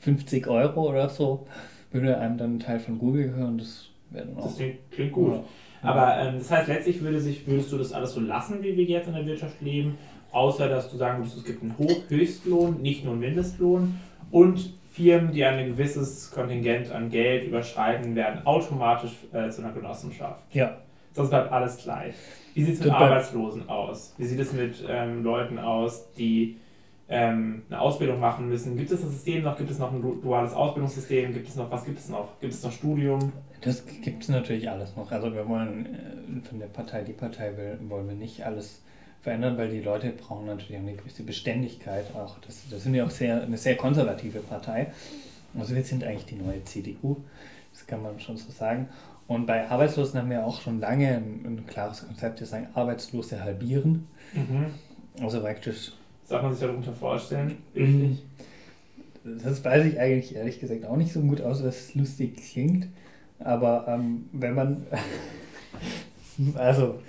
50 Euro oder so würde einem dann ein Teil von Google gehören. Das wäre dann auch. Das klingt gut. Ja. Aber das heißt, letztlich würdest du das alles so lassen, wie wir jetzt in der Wirtschaft leben, außer dass du sagen würdest, es gibt einen Höchstlohn, nicht nur einen Mindestlohn, und Firmen, die ein gewisses Kontingent an Geld überschreiten, werden automatisch zu einer Genossenschaft. Ja. Sonst bleibt alles gleich. Wie sieht es mit Arbeitslosen aus? Wie sieht es mit Leuten aus, die eine Ausbildung machen müssen? Gibt es das System noch? Gibt es noch ein duales Ausbildungssystem? Gibt es noch Studium? Das gibt es natürlich alles noch. Also wir wollen von der Partei, die Partei wollen wir nicht alles verändern, weil die Leute brauchen natürlich eine gewisse Beständigkeit auch. Das sind ja auch eine sehr konservative Partei. Also wir sind eigentlich die neue CDU. Das kann man schon so sagen. Und bei Arbeitslosen haben wir auch schon lange ein klares Konzept. Wir sagen, Arbeitslose halbieren. Mhm. Also praktisch. Darf man sich darunter vorstellen? Richtig. das weiß ich eigentlich ehrlich gesagt auch nicht so gut, außer dass es lustig klingt. Aber wenn man, also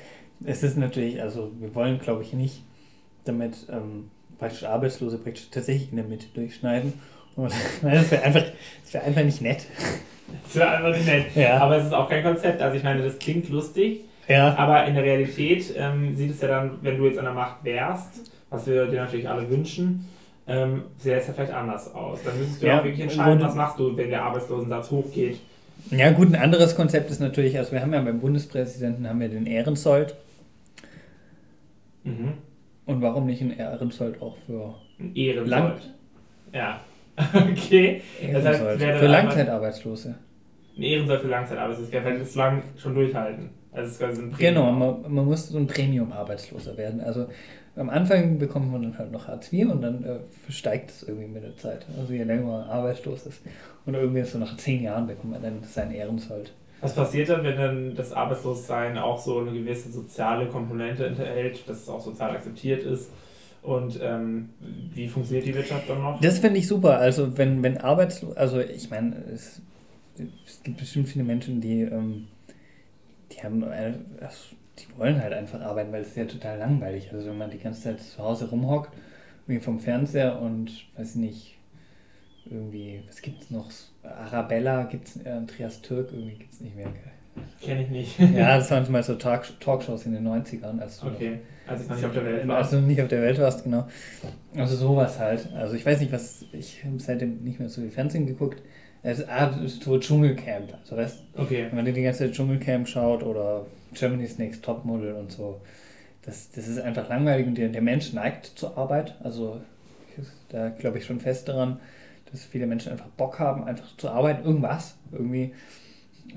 es ist natürlich, also wir wollen, glaube ich, nicht damit praktisch Arbeitslose praktisch tatsächlich in der Mitte durchschneiden. Und das wäre einfach nicht nett. Das wäre einfach nicht nett. Ja. Aber es ist auch kein Konzept. Also ich meine, das klingt lustig, ja, aber in der Realität sieht es ja dann, wenn du jetzt an der Macht wärst, was wir dir natürlich alle wünschen, sähe es ja vielleicht anders aus. Dann müsstest du ja auch wirklich entscheiden, was machst du, wenn der Arbeitslosensatz hochgeht. Ja gut, ein anderes Konzept ist natürlich, also wir haben ja beim Bundespräsidenten haben wir den Ehrensold. Mhm. Und warum nicht ein Ehrensold auch für ein Ehrensold? Ja. Okay. Das heißt, für Langzeitarbeitslose. Ein Ehrensold für Langzeitarbeitslose. Der kann das lang schon durchhalten. Also es quasi ein Premium. Genau, man muss so ein Premium-Arbeitsloser werden. Also am Anfang bekommt man dann halt noch Hartz IV und dann steigt es irgendwie mit der Zeit. Also je länger man arbeitslos ist. Und irgendwie so nach 10 Jahren bekommt man dann seinen Ehrensold. Was passiert dann, wenn dann das Arbeitslossein auch so eine gewisse soziale Komponente enthält, dass es auch sozial akzeptiert ist? Und wie funktioniert die Wirtschaft dann noch? Das finde ich super. Also wenn Arbeitslose, also ich meine, es gibt bestimmt viele Menschen, die wollen halt einfach arbeiten, weil es ist ja total langweilig. Also wenn man die ganze Zeit zu Hause rumhockt, irgendwie vom Fernseher und, weiß nicht, irgendwie, was gibt's noch? Arabella, gibt's Andreas Türk, irgendwie gibt's nicht mehr. Kenne ich nicht. Ja, das waren zum Beispiel so Talkshows in den 90ern. Als ich noch nicht auf der Welt war. Als du noch nicht auf der Welt warst, genau. Also sowas halt. Also ich weiß nicht, ich habe seitdem nicht mehr so viel Fernsehen geguckt. Es ist Dschungelcamp. Also das, okay. Wenn man die ganze Zeit Dschungelcamp schaut oder Germany's Next Topmodel und so, das ist einfach langweilig und der Mensch neigt zur Arbeit. Also da glaube ich schon fest daran, dass viele Menschen einfach Bock haben, einfach zu arbeiten, irgendwas irgendwie.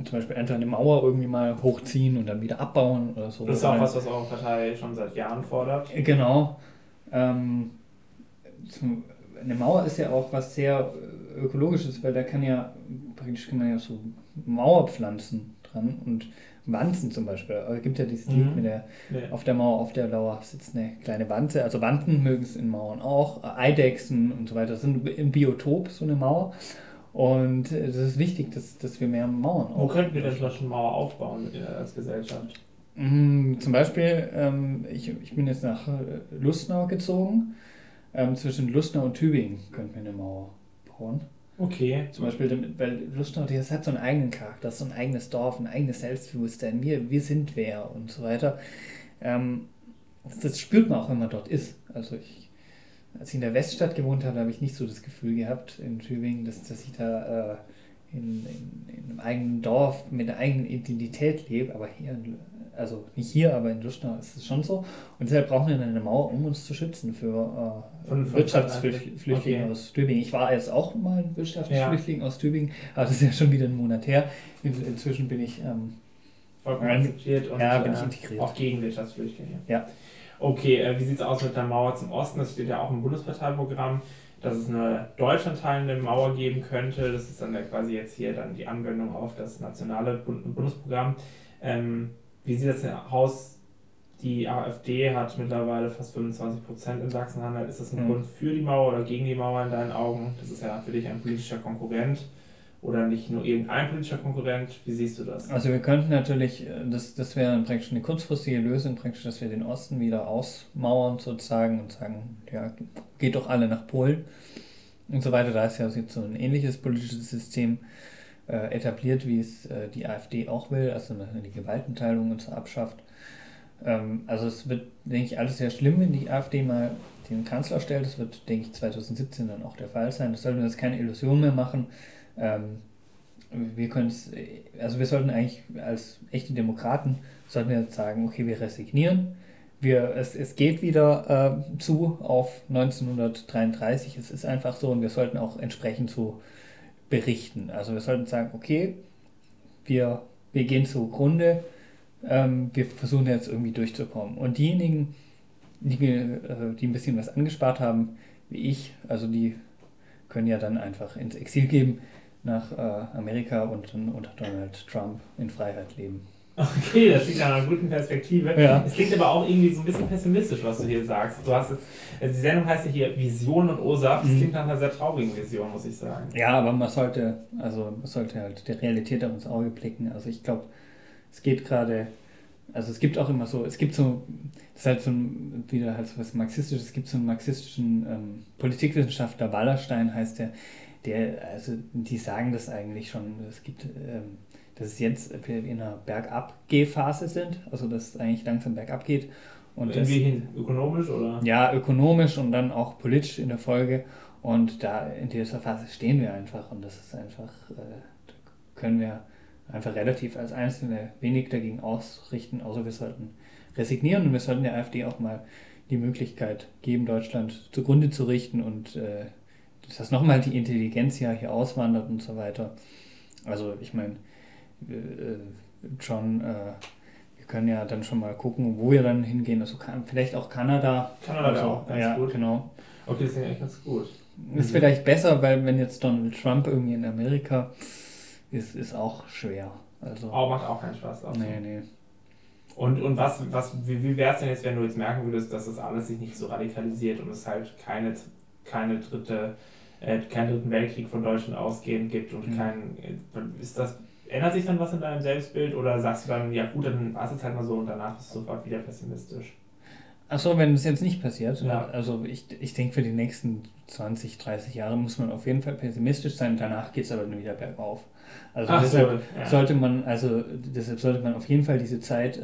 Zum Beispiel einfach eine Mauer irgendwie mal hochziehen und dann wieder abbauen oder so. Das ist auch was eure Partei schon seit Jahren fordert. Genau. Eine Mauer ist ja auch was sehr Ökologisches, weil da kann man ja so Mauerpflanzen dran und Wanzen zum Beispiel. Es gibt ja dieses Lied mit auf der Mauer, auf der Lauer sitzt eine kleine Wanze. Also Wanzen mögen es in Mauern auch, Eidechsen und so weiter. Das sind im Biotop so eine Mauer. Und es ist wichtig, dass wir mehr Mauern aufbauen. Wo könnten wir denn vielleicht eine Mauer aufbauen als Gesellschaft? Zum Beispiel, ich bin jetzt nach Lustnau gezogen. Zwischen Lustnau und Tübingen könnten wir eine Mauer bauen. Okay. Zum Beispiel, weil Lustnau, das hat so einen eigenen Charakter, so ein eigenes Dorf, ein eigenes Selbstbewusstsein. Wir sind wer und so weiter. Das spürt man auch, wenn man dort ist. Also Als ich in der Weststadt gewohnt habe, habe ich nicht so das Gefühl gehabt, in Tübingen, dass ich da in einem eigenen Dorf mit einer eigenen Identität lebe. Aber hier, also nicht hier, aber in Lustnau ist es schon so. Und deshalb brauchen wir eine Mauer, um uns zu schützen für Wirtschaftsflüchtlinge aus Tübingen. Ich war jetzt auch mal ein Wirtschaftsflüchtling aus Tübingen, aber das ist ja schon wieder einen Monat her. Inzwischen bin ich akzeptiert und integriert. Auch gegen Wirtschaftsflüchtlinge. Ja. Okay, wie sieht es aus mit der Mauer zum Osten? Das steht ja auch im Bundesparteiprogramm, dass es eine deutschlandteilende Mauer geben könnte. Das ist dann ja quasi jetzt hier dann die Anwendung auf das nationale Bundesprogramm. Wie sieht das denn aus? Die AfD hat mittlerweile fast 25% in Sachsen-Anhalt. Ist das ein Grund für die Mauer oder gegen die Mauer in deinen Augen? Das ist ja für dich ein politischer Konkurrent. Oder nicht nur irgendein politischer Konkurrent? Wie siehst du das? Also wir könnten natürlich, das wäre praktisch eine kurzfristige Lösung, praktisch, dass wir den Osten wieder ausmauern sozusagen und sagen, ja, geht doch alle nach Polen und so weiter. Da ist ja jetzt so ein ähnliches politisches System etabliert, wie es die AfD auch will, also die Gewaltenteilung und so abschafft. Also es wird, denke ich, alles sehr schlimm, wenn die AfD mal den Kanzler stellt. Das wird, denke ich, 2017 dann auch der Fall sein. Das sollten wir jetzt keine Illusion mehr machen. Wir sollten eigentlich als echte Demokraten sollten wir jetzt sagen, okay, wir resignieren, es geht wieder zu auf 1933, es ist einfach so und wir sollten auch entsprechend so berichten. Also wir sollten sagen, okay, wir gehen zugrunde, wir versuchen jetzt irgendwie durchzukommen. Und diejenigen, die ein bisschen was angespart haben, wie ich, also die können ja dann einfach ins Exil geben, nach Amerika und dann unter Donald Trump in Freiheit leben. Okay, das liegt an einer guten Perspektive. Ja. Es klingt aber auch irgendwie so ein bisschen pessimistisch, was du hier sagst. Du hast jetzt, also die Sendung heißt ja hier Visionen und O-Saft. Das klingt nach einer sehr traurigen Vision, muss ich sagen. Ja, aber man sollte halt der Realität auch ins Auge blicken. Also ich glaube, es geht gerade, also es gibt auch immer so, es gibt so, das ist halt so ein, wieder halt so was Marxistisches, es gibt so einen marxistischen Politikwissenschaftler, Wallerstein heißt der, also die sagen das eigentlich schon, es gibt, dass es jetzt in einer Bergabgehphase sind, also dass es eigentlich langsam bergab geht. Und irgendwie hin, ökonomisch oder? Ja, ökonomisch und dann auch politisch in der Folge. Und da in dieser Phase stehen wir einfach und das ist einfach, da können wir einfach relativ als Einzelne wenig dagegen ausrichten, außer wir sollten resignieren und wir sollten der AfD auch mal die Möglichkeit geben, Deutschland zugrunde zu richten und dass nochmal die Intelligenz ja hier auswandert und so weiter. Also ich meine, wir können ja dann schon mal gucken, wo wir dann hingehen. Also vielleicht auch Kanada. Kanada also, auch, ganz gut. Genau. Okay, das ist ja eigentlich ganz gut. Ist vielleicht besser, weil wenn jetzt Donald Trump irgendwie in Amerika ist, ist auch schwer. Also, macht auch keinen Spaß. Auch nee. Und wie wäre es denn jetzt, wenn du jetzt merken würdest, dass das alles sich nicht so radikalisiert und es halt keinen dritten Weltkrieg von Deutschland ausgehend gibt und ändert sich dann was in deinem Selbstbild oder sagst du dann, ja gut, dann war es jetzt halt mal so und danach bist du sofort wieder pessimistisch? Achso, wenn es jetzt nicht passiert. Ja. Also ich denke, für die nächsten 20, 30 Jahre muss man auf jeden Fall pessimistisch sein, danach geht es aber dann wieder bergauf. Also deshalb sollte man auf jeden Fall diese Zeit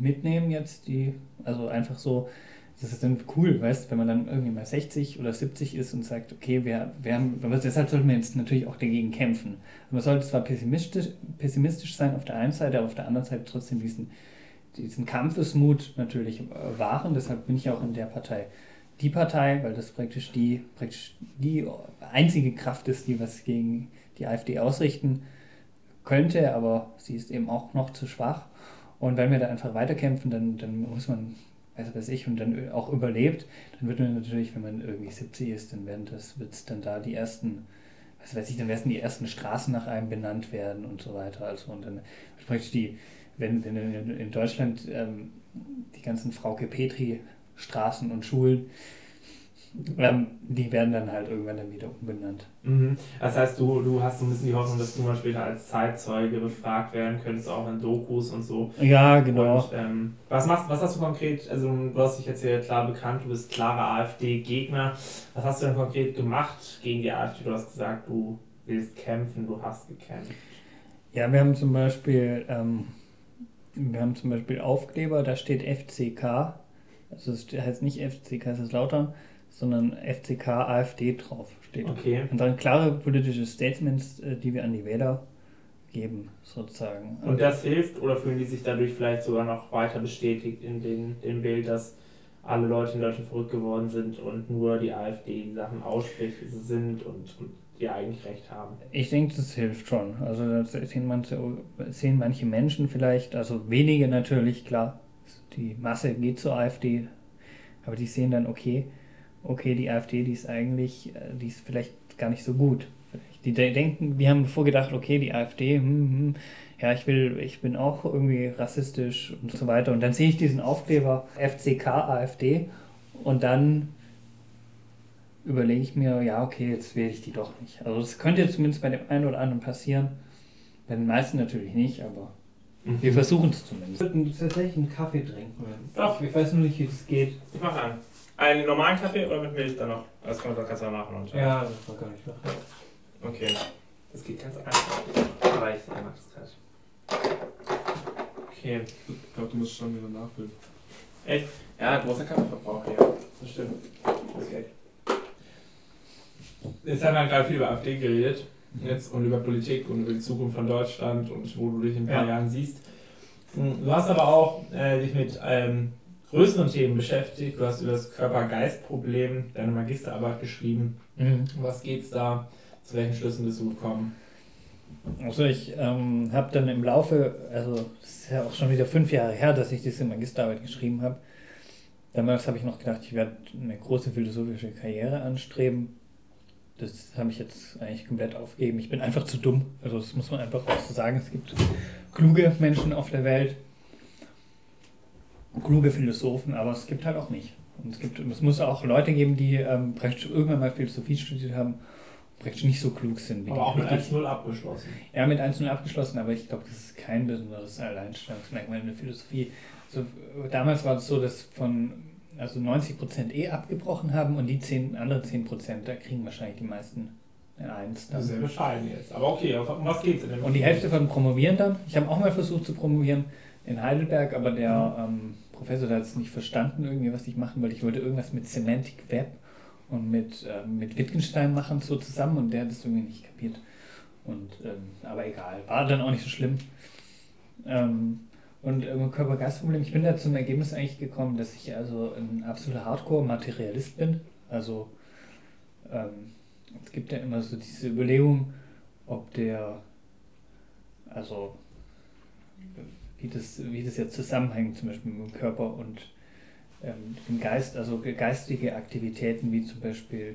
mitnehmen jetzt, also einfach so. Das ist dann cool, weißt, wenn man dann irgendwie mal 60 oder 70 ist und sagt, okay, deshalb sollte man jetzt natürlich auch dagegen kämpfen. Man sollte zwar pessimistisch sein auf der einen Seite, aber auf der anderen Seite trotzdem diesen Kampfesmut natürlich wahren. Deshalb bin ich auch in der Partei die Partei, weil das praktisch die einzige Kraft ist, die was gegen die AfD ausrichten könnte, aber sie ist eben auch noch zu schwach. Und wenn wir da einfach weiterkämpfen, dann muss man... Also dass ich und dann auch überlebt, dann wird man natürlich, wenn man irgendwie 70 ist, dann werden die ersten Straßen nach einem benannt werden und so weiter. Also und dann praktisch wenn in Deutschland die ganzen Frauke Petri Straßen und Schulen, die werden dann halt irgendwann dann wieder umbenannt. Mhm. Das heißt, du hast so ein bisschen die Hoffnung, dass du mal später als Zeitzeuge befragt werden könntest, auch in Dokus und so. Ja, genau. Und, was hast du konkret, also du hast dich jetzt hier klar bekannt, du bist klarer AfD-Gegner. Was hast du denn konkret gemacht gegen die AfD? Du hast gesagt, du willst kämpfen, du hast gekämpft. Ja, wir haben zum Beispiel Aufkleber, da steht FCK, also es heißt nicht FCK, es ist Lautern, sondern FCK, AfD drauf steht. Okay. Und dann klare politische Statements, die wir an die Wähler geben, sozusagen. Und das hilft oder fühlen die sich dadurch vielleicht sogar noch weiter bestätigt in dem Bild, dass alle Leute in Deutschland verrückt geworden sind und nur die AfD die Sachen ausspricht, wie sie sind und die eigentlich recht haben? Ich denke, das hilft schon. Also das sehen manche Menschen vielleicht, also wenige natürlich, klar, die Masse geht zur AfD, aber die sehen dann, okay, die AfD, die ist vielleicht gar nicht so gut. Die haben vorgedacht, okay, die AfD, ja, ich bin auch irgendwie rassistisch und so weiter. Und dann sehe ich diesen Aufkleber FCK AfD und dann überlege ich mir, ja, okay, jetzt wähle ich die doch nicht. Also das könnte zumindest bei dem einen oder anderen passieren, bei den meisten natürlich nicht, aber wir versuchen es zumindest. Wir würden tatsächlich einen Kaffee trinken. Doch, ich weiß nur nicht, wie das geht. Ich mache an. Einen normalen Kaffee oder mit Milch dann noch? Das kannst du auch nachher noch. Ja, das kann ich noch. Okay. Das geht ganz einfach. Aber ich mache das gleich. Okay. Ich glaube, du musst schon wieder nachfüllen. Echt? Ja, großer Kaffeeverbrauch hier. Das stimmt. Okay. Jetzt haben wir gerade viel über AfD geredet. Jetzt und über Politik und über die Zukunft von Deutschland und wo du dich in ein paar Jahren siehst. Du hast aber auch dich mit größeren Themen beschäftigt. Du hast über das Körper-Geist-Problem deine Magisterarbeit geschrieben. Mhm. Was geht's da? Zu welchen Schlüssen bist du gekommen? Also ich habe dann im Laufe, also es ist ja auch schon wieder 5 Jahre her, dass ich diese Magisterarbeit geschrieben habe. Damals habe ich noch gedacht, ich werde eine große philosophische Karriere anstreben. Das habe ich jetzt eigentlich komplett aufgegeben. Ich bin einfach zu dumm. Also das muss man einfach auch so sagen. Es gibt kluge Menschen auf der Welt, kluge Philosophen, aber es gibt halt auch mich. Und es muss auch Leute geben, die irgendwann mal Philosophie studiert haben, praktisch nicht so klug sind. Wie aber auch mit 1.0 abgeschlossen. Ja, mit 1.0 abgeschlossen, aber ich glaube, das ist kein besonderes Alleinstellungsmerkmal in der Philosophie. Also, damals war es so, dass 90% abgebrochen haben und die anderen 10%, da kriegen wahrscheinlich die meisten eine 1. Das ist sehr bescheiden jetzt. Aber okay, um was geht es denn? Und die Hälfte von Promovierenden, ich habe auch mal versucht zu promovieren in Heidelberg, aber der Professor hat es nicht verstanden, irgendwie, was ich machen wollte. Ich wollte irgendwas mit Semantic Web und mit Wittgenstein machen, so zusammen, und der hat es irgendwie nicht kapiert. Und, aber egal, war dann auch nicht so schlimm. Und Körper-Geist-Problem, ich bin da zum Ergebnis eigentlich gekommen, dass ich also ein absoluter Hardcore-Materialist bin. Also es gibt ja immer so diese Überlegung, ob wie das jetzt zusammenhängt, zum Beispiel mit dem Körper und dem Geist, also geistige Aktivitäten wie zum Beispiel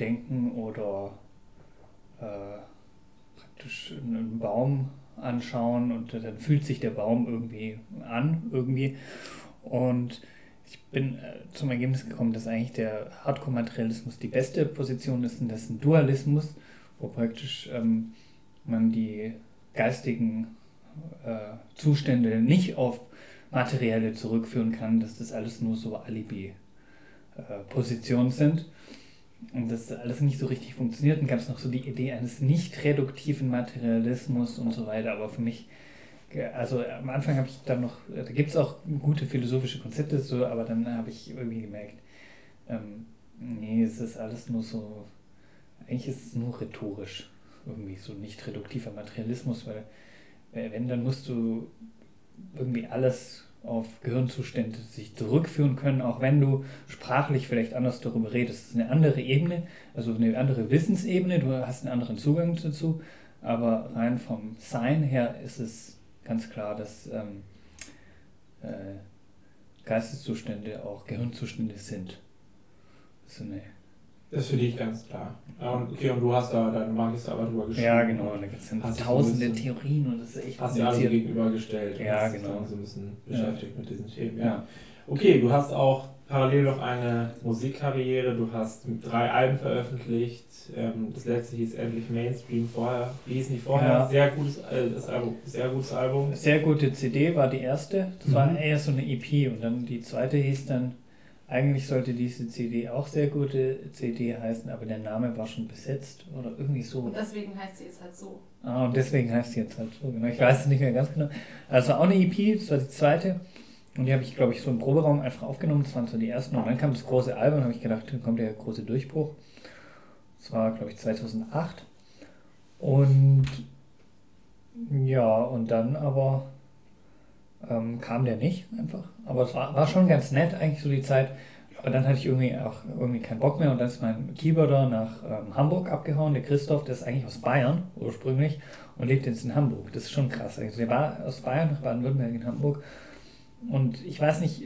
Denken oder praktisch einen Baum anschauen, und dann fühlt sich der Baum irgendwie an. Und ich bin zum Ergebnis gekommen, dass eigentlich der Hardcore-Materialismus die beste Position ist, und das ist ein Dualismus, wo praktisch man die geistigen Zustände nicht auf Materielle zurückführen kann, dass das alles nur so Alibi-Positionen sind und dass alles nicht so richtig funktioniert. Dann gab es noch so die Idee eines nicht reduktiven Materialismus und so weiter, aber für mich, also am Anfang habe ich dann noch, da gibt es auch gute philosophische Konzepte, so, aber dann habe ich irgendwie gemerkt, nee, es ist alles nur so, eigentlich ist es nur rhetorisch, irgendwie so nicht reduktiver Materialismus, weil wenn, dann musst du irgendwie alles auf Gehirnzustände sich zurückführen können, auch wenn du sprachlich vielleicht anders darüber redest. Das ist eine andere Ebene, also eine andere Wissensebene, du hast einen anderen Zugang dazu, aber rein vom Sein her ist es ganz klar, dass Geisteszustände auch Gehirnzustände sind. Das ist für dich ganz klar. Okay, und du hast da deine Magisterarbeit drüber geschrieben. Ja, genau, da gibt es tausende Theorien und das ist echt. Hast du alle gegenübergestellt, ja, und genau, so ein bisschen beschäftigt, ja, mit diesen Themen. Ja. Okay, du hast auch parallel noch eine Musikkarriere, du hast 3 Alben veröffentlicht. Das letzte hieß Endlich Mainstream, vorher, wie hieß nicht vorher? Ja. Sehr gutes Album. Sehr gute CD war die erste, das war eher so eine EP, und dann die zweite hieß dann. Eigentlich sollte diese CD auch sehr gute CD heißen, aber der Name war schon besetzt oder irgendwie so. Und deswegen heißt sie jetzt halt so. Ah, und deswegen heißt sie jetzt halt so, genau. Ich weiß es nicht mehr ganz genau. Also auch eine EP, das war die zweite. Und die habe ich, glaube ich, so im Proberaum einfach aufgenommen. Das waren so die ersten. Und dann kam das große Album und habe ich gedacht, dann kommt der große Durchbruch. Das war, glaube ich, 2008. Und ja, und dann aber... kam der nicht einfach, aber es war schon ganz nett eigentlich so die Zeit, aber dann hatte ich irgendwie keinen Bock mehr, und dann ist mein Keyboarder nach Hamburg abgehauen, der Christoph, der ist eigentlich aus Bayern ursprünglich und lebt jetzt in Hamburg, das ist schon krass, also der war aus Bayern nach Baden-Württemberg in Hamburg, und ich weiß nicht,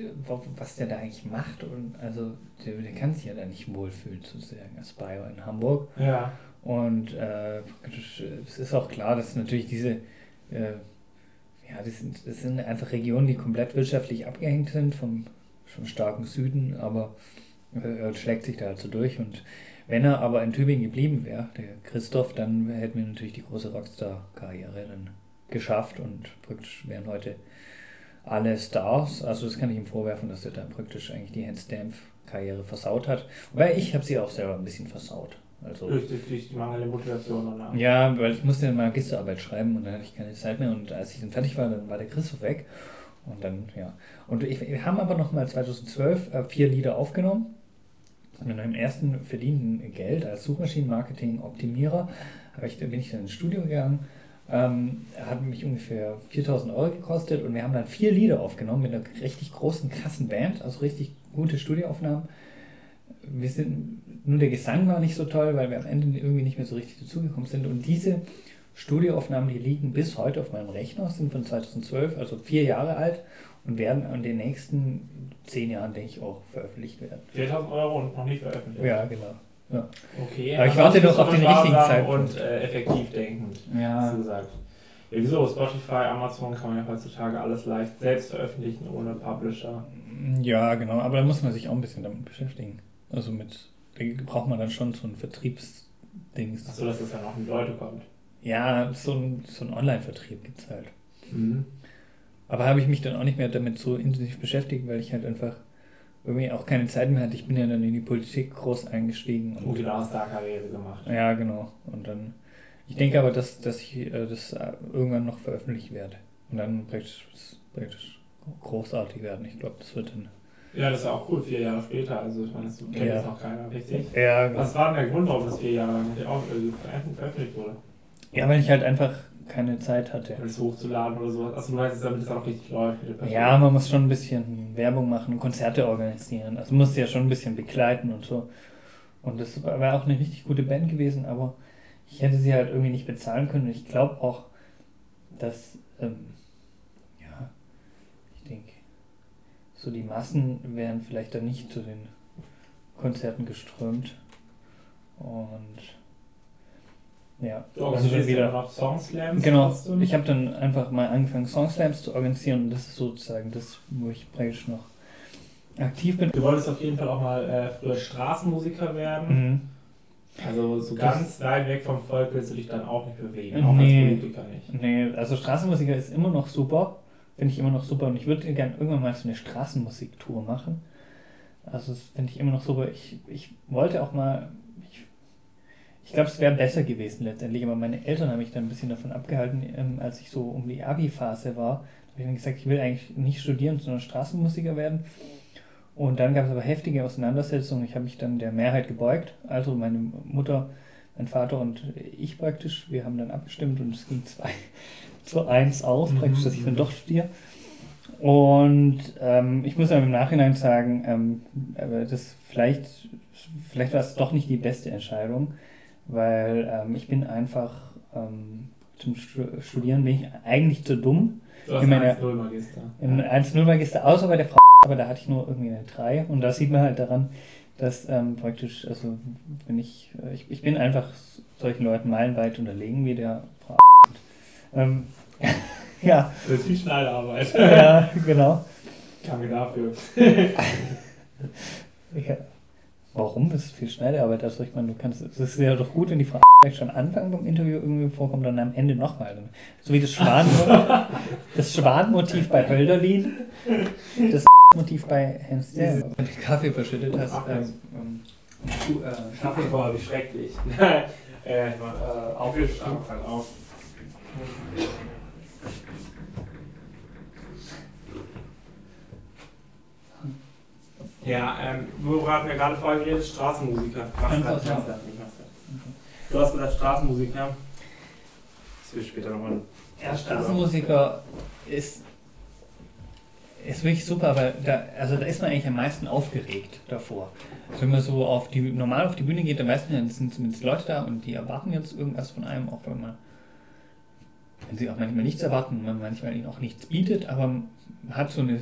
was der da eigentlich macht, und also der kann sich ja da nicht wohlfühlen sozusagen als Bayer in Hamburg, ja, und es ist auch klar, dass natürlich diese das sind einfach Regionen, die komplett wirtschaftlich abgehängt sind vom starken Süden, aber schlägt sich da halt so durch. Und wenn er aber in Tübingen geblieben wäre, der Christoph, dann hätten wir natürlich die große Rockstar-Karriere dann geschafft und praktisch wären heute alle Stars. Also das kann ich ihm vorwerfen, dass der dann praktisch eigentlich die Hans Stempf-Karriere versaut hat. Wobei ich habe sie auch selber ein bisschen versaut. Also, durch die mangelnde Motivation und Angst. Ja, weil ich musste eine Magisterarbeit schreiben und dann hatte ich keine Zeit mehr, und als ich dann fertig war, dann war der Christoph weg, und dann, ja. Und wir haben aber nochmal 2012 4 Lieder aufgenommen, mit meinem ersten verdienten Geld als Suchmaschinenmarketing-Optimierer bin ich dann ins Studio gegangen, hat mich ungefähr 4.000 € gekostet, und wir haben dann 4 Lieder aufgenommen mit einer richtig großen, krassen Band, also richtig gute Studioaufnahmen. Nur der Gesang war nicht so toll, weil wir am Ende irgendwie nicht mehr so richtig dazugekommen sind. Und diese Studioaufnahmen, die liegen bis heute auf meinem Rechner, sind von 2012, also 4 Jahre alt, und werden in den nächsten 10 Jahren, denke ich, auch veröffentlicht werden. 4.000 € und noch nicht veröffentlicht. Ja, genau. Ja. Okay. Aber ich warte noch auf den richtigen Zeitpunkt. Und effektiv denkend, ja. Hast du gesagt. Ja, wieso? Spotify, Amazon kann man ja heutzutage alles leicht selbst veröffentlichen, ohne Publisher. Ja, genau, aber da muss man sich auch ein bisschen damit beschäftigen. Also mit, da braucht man dann schon so ein Vertriebsdings. Achso, dass das dann auch in die Leute kommt. Ja, so ein Online-Vertrieb gibt es halt. Mhm. Aber habe ich mich dann auch nicht mehr damit so intensiv beschäftigt, weil ich halt einfach irgendwie auch keine Zeit mehr hatte. Ich bin ja dann in die Politik groß eingestiegen. Und genau, hast da Karriere gemacht. Ja, genau. Und dann, ich denke aber, dass ich das irgendwann noch veröffentlicht werde. Und dann praktisch großartig werden. Ich glaube, das wird dann... Ja, das ist auch cool, 4 Jahre später. Also ich meine, das kennt jetzt noch keiner richtig. Ja, genau. Was war denn der Grund, warum das 4 Jahre lang nicht auch veröffentlicht wurde? Ja, weil ich halt einfach keine Zeit hatte. Alles hochzuladen oder sowas. Achso, du weißt jetzt, damit es auch richtig läuft. Ja, man muss schon ein bisschen Werbung machen, Konzerte organisieren. Also musst ja schon ein bisschen begleiten und so. Und das war auch eine richtig gute Band gewesen, aber ich hätte sie halt irgendwie nicht bezahlen können. Und ich glaube auch, dass, ich denke, so die Massen wären vielleicht dann nicht zu den Konzerten geströmt. Und ja, du organisierst wieder noch Songslams? Genau, ich habe dann einfach mal angefangen, Songslams zu organisieren und das ist sozusagen das, wo ich praktisch noch aktiv bin. Du wolltest auf jeden Fall auch mal früher Straßenmusiker werden. Mhm. Also so ganz weit weg vom Volk willst du dich dann auch nicht bewegen, auch als Politiker nicht. Nee, also Straßenmusiker ist immer noch super, finde ich immer noch super und ich würde gerne irgendwann mal so eine Straßenmusiktour machen. Also das finde ich immer noch super. Ich wollte auch mal... Ich glaube, es wäre besser gewesen letztendlich, aber meine Eltern haben mich dann ein bisschen davon abgehalten, als ich so um die Abi-Phase war. Da habe ich dann gesagt, ich will eigentlich nicht studieren, sondern Straßenmusiker werden. Und dann gab es aber heftige Auseinandersetzungen. Ich habe mich dann der Mehrheit gebeugt. Also meine Mutter, mein Vater und ich praktisch, wir haben dann abgestimmt und es ging 2-1 auf, praktisch, dass ich dann doch studiere. Und ich muss aber im Nachhinein sagen, das vielleicht war es doch nicht die beste Entscheidung. Weil ich bin einfach zum Studieren bin ich eigentlich zu dumm. Du hast in meiner 1-0-Magister. Im 1-0-Magister, außer bei der Frau, aber da hatte ich nur irgendwie eine 3. Und da sieht man halt daran, dass praktisch, also wenn ich bin einfach solchen Leuten meilenweit unterlegen wie der Frau. Ja. Das ist viel Schneiderarbeit. Ja, genau. Danke dafür. Ja. Warum? Das ist viel Schneiderarbeit. Also ich meine, es ist ja doch gut, wenn die Frau vielleicht schon am Anfang beim Interview irgendwie vorkommt und dann am Ende nochmal. So wie das Schwanmotiv bei Hölderlin, das Motiv bei Hans Stempf. Wenn du Kaffee verschüttet hast. Kaffee war wie schrecklich. Auf. Ja, worüber hatten wir gerade vorher geredet? Straßenmusiker. Du hast gesagt Straßenmusiker. Das will ich später nochmal. Ja, Straßenmusiker ist wirklich super, aber da ist man eigentlich am meisten aufgeregt davor. Also wenn man so normal auf die Bühne geht, dann weiß man, dann sind zumindest Leute da und die erwarten jetzt irgendwas von einem, auch wenn sie auch manchmal nichts erwarten, man manchmal ihnen auch nichts bietet, aber man hat so eine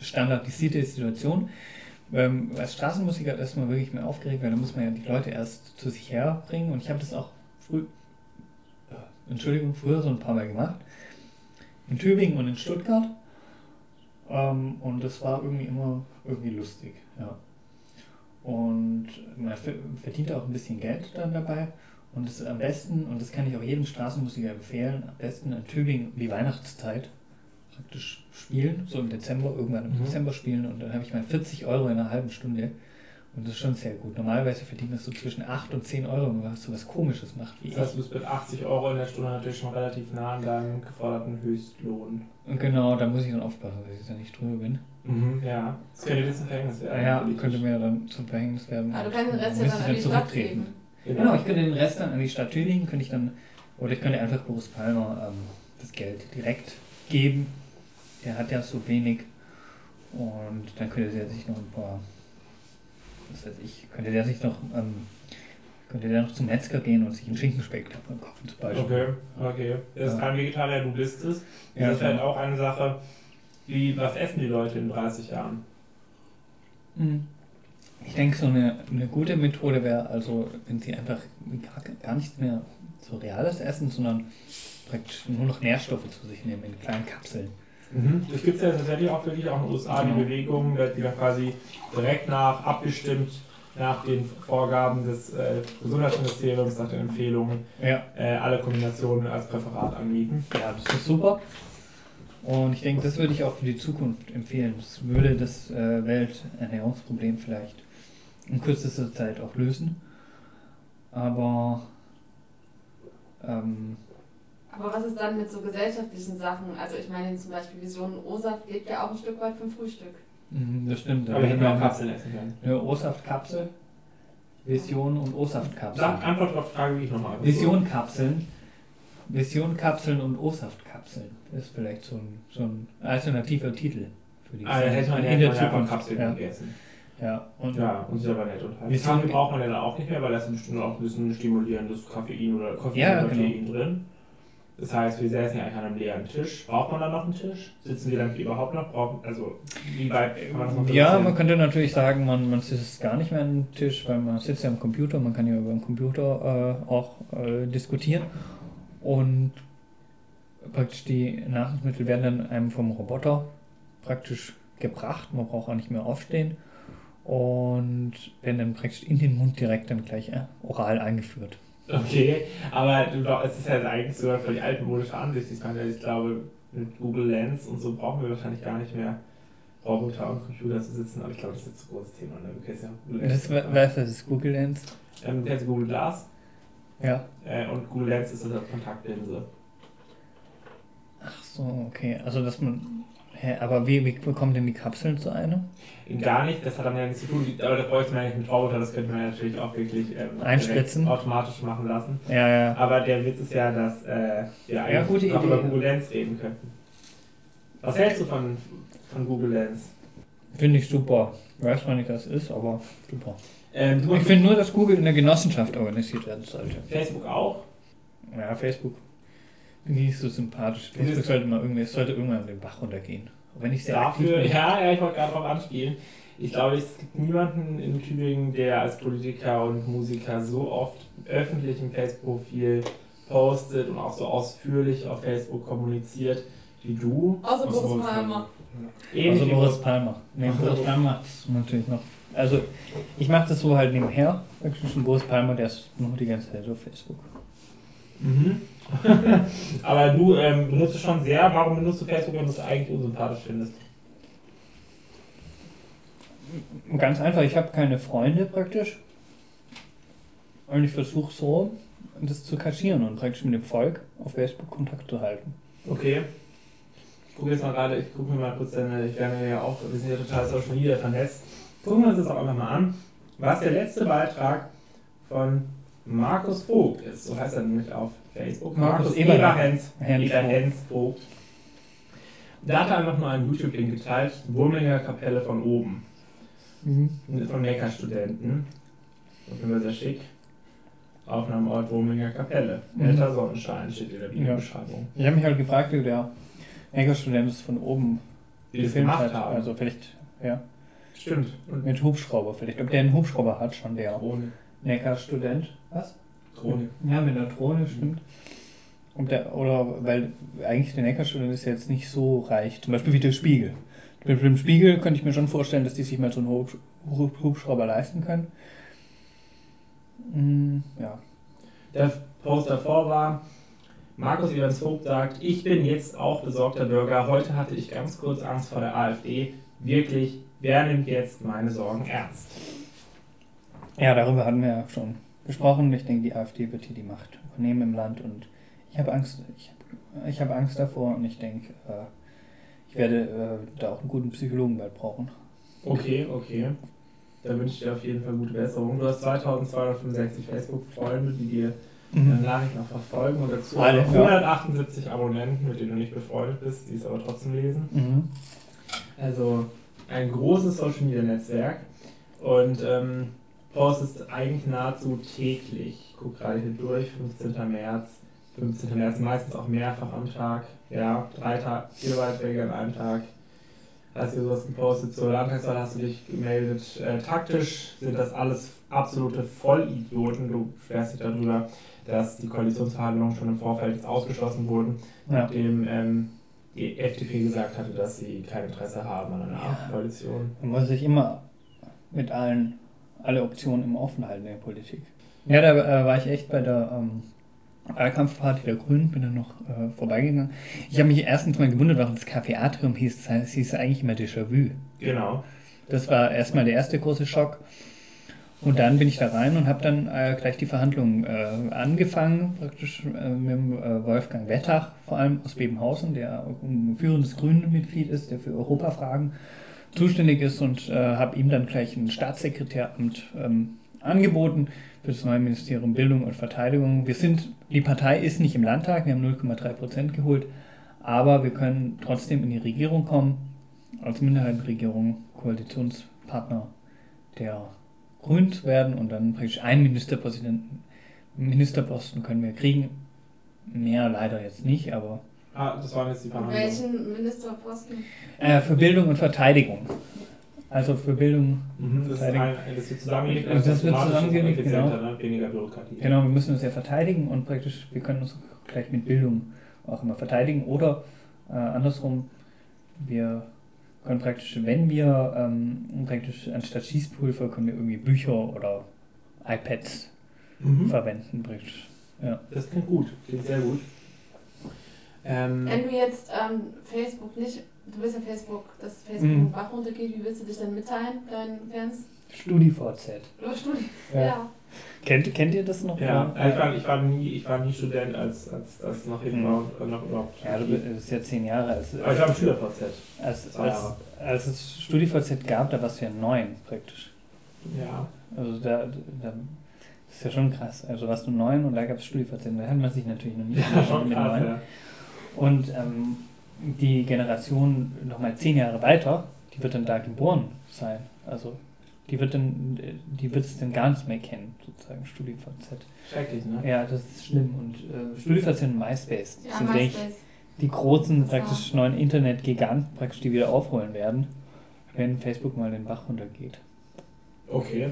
standardisierte Situation. Als Straßenmusiker ist man wirklich mehr aufgeregt, weil da muss man ja die Leute erst zu sich herbringen. Und ich habe das auch früher so ein paar Mal gemacht. In Tübingen und in Stuttgart. Und das war irgendwie immer lustig. Ja. Und man verdient auch ein bisschen Geld dann dabei. Und das ist am besten, und das kann ich auch jedem Straßenmusiker empfehlen, am besten in Tübingen die Weihnachtszeit praktisch spielen, so im Dezember, irgendwann im Dezember spielen und dann habe ich mal 40 € in einer halben Stunde und das ist schon sehr gut. Normalerweise verdient man so zwischen 8 und 10 Euro, wenn man so was Komisches macht. Das heißt, du bist mit 80 € in der Stunde natürlich schon relativ nah an deinem geforderten Höchstlohn. Und genau, da muss ich dann aufpassen, dass ich da nicht drüber bin. Mhm, ja, das könnte jetzt ein Verhängnis werden. Ja, könnte mir dann zum Verhängnis werden. Aber du kannst den Rest dann an die Stadt geben. Genau, ich könnte den Rest dann an die Stadt Tübingen, ich könnte einfach Boris Palmer das Geld direkt geben. Der hat ja so wenig und dann könnte der noch zum Metzger gehen und sich einen Schinkenspeck kaufen zum Beispiel. Okay. Das ist kein Vegetarier, du bist es. Das ist halt auch eine Sache, was essen die Leute in 30 Jahren? Ich denke, so eine gute Methode wäre, also wenn sie einfach gar nichts mehr so reales essen, sondern praktisch nur noch Nährstoffe zu sich nehmen in kleinen Kapseln. Mhm. Das gibt es ja tatsächlich auch wirklich auch in den USA, genau. Die Bewegung, die da quasi direkt nach, abgestimmt nach den Vorgaben des Gesundheitsministeriums, nach den Empfehlungen, alle Kombinationen als Präparat anbieten. Ja, das ist super. Und ich denke, das würde ich auch für die Zukunft empfehlen. Das würde das Welternährungsproblem vielleicht in kürzester Zeit auch lösen. Aber was ist dann mit so gesellschaftlichen Sachen? Also ich meine zum Beispiel Visionen und O-Saft lebt ja auch ein Stück weit vom Frühstück. Das stimmt. Aber hätten wir auch Kapseln essen können. Eine O-Saft-Kapsel, Visionen und O-Saft-Kapsel. Sag Antwort auf die Frage, wie ich nochmal. Visionenkapseln und O-Saft-Kapseln ist vielleicht so ein alternativer Titel für die hätte man in der Zukunft Kapseln gegessen. Ja, und ist aber nett. Und halt Kaffee braucht man ja dann auch nicht mehr, weil da ist bestimmt auch ein bisschen stimulierendes Koffein oder Koffein drin. Das heißt, wir säßen ja eigentlich an einem leeren Tisch. Braucht man dann noch einen Tisch? Sitzen wir dann überhaupt noch? Also, wie weit kann man das noch reduzieren? Man könnte natürlich sagen, man sitzt gar nicht mehr an einem Tisch, weil man sitzt ja am Computer, man kann ja über den Computer auch diskutieren. Und praktisch die Nahrungsmittel werden dann einem vom Roboter praktisch gebracht. Man braucht auch nicht mehr aufstehen und werden dann praktisch in den Mund direkt dann gleich oral eingeführt. Okay, aber es ist ja eigentlich sogar völlig altmodische Ansicht. Ich glaube, mit Google Lens und so brauchen wir wahrscheinlich gar nicht mehr Roboter am Computer zu sitzen, aber ich glaube, das ist jetzt ein großes Thema. Das ist Google Lens? Das ist Google Glass. Ja. Und Google Lens ist das als Kontaktlinse. Ach so, okay. Also, dass man. Hä, aber wie bekommen denn die Kapseln zu einem? Gar nicht, das hat dann ja nichts zu tun. Aber da bräuchte man ja nicht mit Roboter, das könnte man ja natürlich auch wirklich einspritzen, automatisch machen lassen. Ja, ja. Aber der Witz ist ja, dass wir eigentlich auch über Google Lens reden könnten. Was hältst du von Google Lens? Finde ich super. Weiß man nicht, was es ist, aber super. Ich finde nur, dass Google in der Genossenschaft organisiert werden sollte. Facebook auch? Ja, Facebook. Bin ich nicht so sympathisch. Facebook sollte irgendwann den Bach runtergehen. Auch wenn ich sehr dafür, aktiv bin. Ja, ich wollte gerade darauf anspielen. Ich glaube, es gibt niemanden in Tübingen, der als Politiker und Musiker so oft öffentlich im Facebook-Profil postet und auch so ausführlich auf Facebook kommuniziert wie du. Außer Boris Palmer. Außer Boris Palmer. Nee, Boris Palmer ist natürlich noch. Also, ich mache das so halt nebenher. Zwischen Boris Palmer, der ist noch die ganze Zeit auf Facebook. Mhm. Aber du benutzt es schon sehr. Warum benutzt du Facebook, wenn du es eigentlich unsympathisch findest? Ganz einfach, ich habe keine Freunde praktisch. Und ich versuche so, das zu kaschieren und praktisch mit dem Volk auf Facebook Kontakt zu halten. Okay. Ich gucke mir mal kurz, denn ich werde ja auch, wir sind ja total Social Media vernetzt. Gucken wir uns das auch einfach mal an, was der letzte Beitrag von Markus Vogt ist. So heißt er nämlich auf Facebook. Markus Eberhens Vogt. Da hat er einfach mal einen YouTube-Link geteilt, Wurmlinger Kapelle von oben. Mhm. Von Meckerstudenten. Das finde ich sehr schick. Aufnahmeort Wurmlinger Kapelle. Älter Sonnenschein steht in der Videobeschreibung. Ich habe mich halt gefragt, wie der Meckerstudent es von oben gefilmt hat. Also vielleicht, ja. Stimmt. Und mit Hubschrauber vielleicht. Ob der einen Hubschrauber hat, schon der. Drohne. Neckar-Student. Was? Drohne. Ja, mit einer Drohne, stimmt. Und weil eigentlich der Neckar-Student ist ja jetzt nicht so reich. Zum Beispiel wie der Spiegel. Mit dem Spiegel könnte ich mir schon vorstellen, dass die sich mal so einen Hubschrauber leisten können. Ja. Der Post davor war, Markus Evans Vogt sagt, ich bin jetzt auch besorgter Bürger. Heute hatte ich ganz kurz Angst vor der AfD. Wirklich, wer nimmt jetzt meine Sorgen ernst? Ja, darüber hatten wir ja schon gesprochen. Ich denke, die AfD wird hier die Macht übernehmen im Land und ich habe Angst. Ich habe Angst davor und ich denke, ich werde da auch einen guten Psychologen bald brauchen. Okay. Da wünsche ich dir auf jeden Fall gute Besserung. Du hast 2265 Facebook-Freunde, die dir Nachrichten auch verfolgen und dazu 178 Abonnenten, mit denen du nicht befreundet bist, die es aber trotzdem lesen. Mhm. Also ein großes Social-Media-Netzwerk und postest eigentlich nahezu täglich. Ich gucke gerade hier durch, 15. März, meistens auch mehrfach am Tag, 3 Kilobyte-Wege an einem Tag. hast du sowas gepostet zur Landtagswahl, hast du dich gemeldet. Taktisch sind das alles absolute Vollidioten. Du sperrst dich darüber, dass die Koalitionsverhandlungen schon im Vorfeld ausgeschlossen wurden, nachdem die FDP gesagt hatte, dass sie kein Interesse haben an einer Koalition. Man muss sich immer mit alle Optionen immer offen halten in der Politik. Ja, da war ich echt bei der Wahlkampfparty der Grünen, bin dann noch vorbeigegangen. Ich habe mich erstens mal gewundert, warum das Café Atrium hieß. Das hieß eigentlich immer Déjà-vu. Genau. Das war erstmal der erste große Schock. Und dann bin ich da rein und habe dann gleich die Verhandlungen angefangen, praktisch mit Wolfgang Wettach, vor allem aus Bebenhausen, der ein führendes Grünen-Mitglied ist, der für Europafragen zuständig ist, und habe ihm dann gleich ein Staatssekretäramt angeboten für das neue Ministerium Bildung und Verteidigung. Die Partei ist nicht im Landtag, wir haben 0,3% geholt, aber wir können trotzdem in die Regierung kommen, als Minderheitenregierung, Koalitionspartner der Grün zu werden, und dann praktisch einen Ministerposten können wir kriegen. Mehr leider jetzt nicht, aber... das waren jetzt die Verhandlungen. Welchen Ministerposten? Für Bildung und Verteidigung. Also für Bildung und Verteidigung. Das wird zusammengelegt. Genau. Ne? Weniger Bürokratie. Genau, wir müssen uns ja verteidigen, und praktisch, wir können uns gleich mit Bildung auch immer verteidigen. Oder andersrum, wir... können praktisch, wenn wir anstatt Schießpulver, können wir irgendwie Bücher oder iPads verwenden, praktisch. Ja. Das klingt gut, klingt sehr gut. Wenn du jetzt Facebook nicht, du bist ja Facebook, dass Facebook wach runtergeht, wie willst du dich dann mitteilen, deinen Fans? StudiVZ. Oder Studi, ja. Kennt ihr das noch? Ja, ich war nie Student, als noch überhaupt. Ja, du bist ja 10 Jahre. Aber ich war im SchülerVZ. Als es StudiVZ gab, da warst du ja 9 praktisch. Ja. Also da das ist ja schon krass. Also warst du 9 und da gab es StudiVZ. Da hat man sich natürlich noch nie schon mit 9. Ja. Und die Generation nochmal 10 Jahre weiter, die wird dann da geboren sein. Also die wird es dann gar nicht mehr kennen, sozusagen, StudiVZ. Schrecklich, ne? Ja, das ist schlimm. Und StudiVZ und MySpace sind, denke ich, die großen, praktisch neuen Internet-Giganten, praktisch, die wieder aufholen werden, wenn Facebook mal den Bach runtergeht. Okay,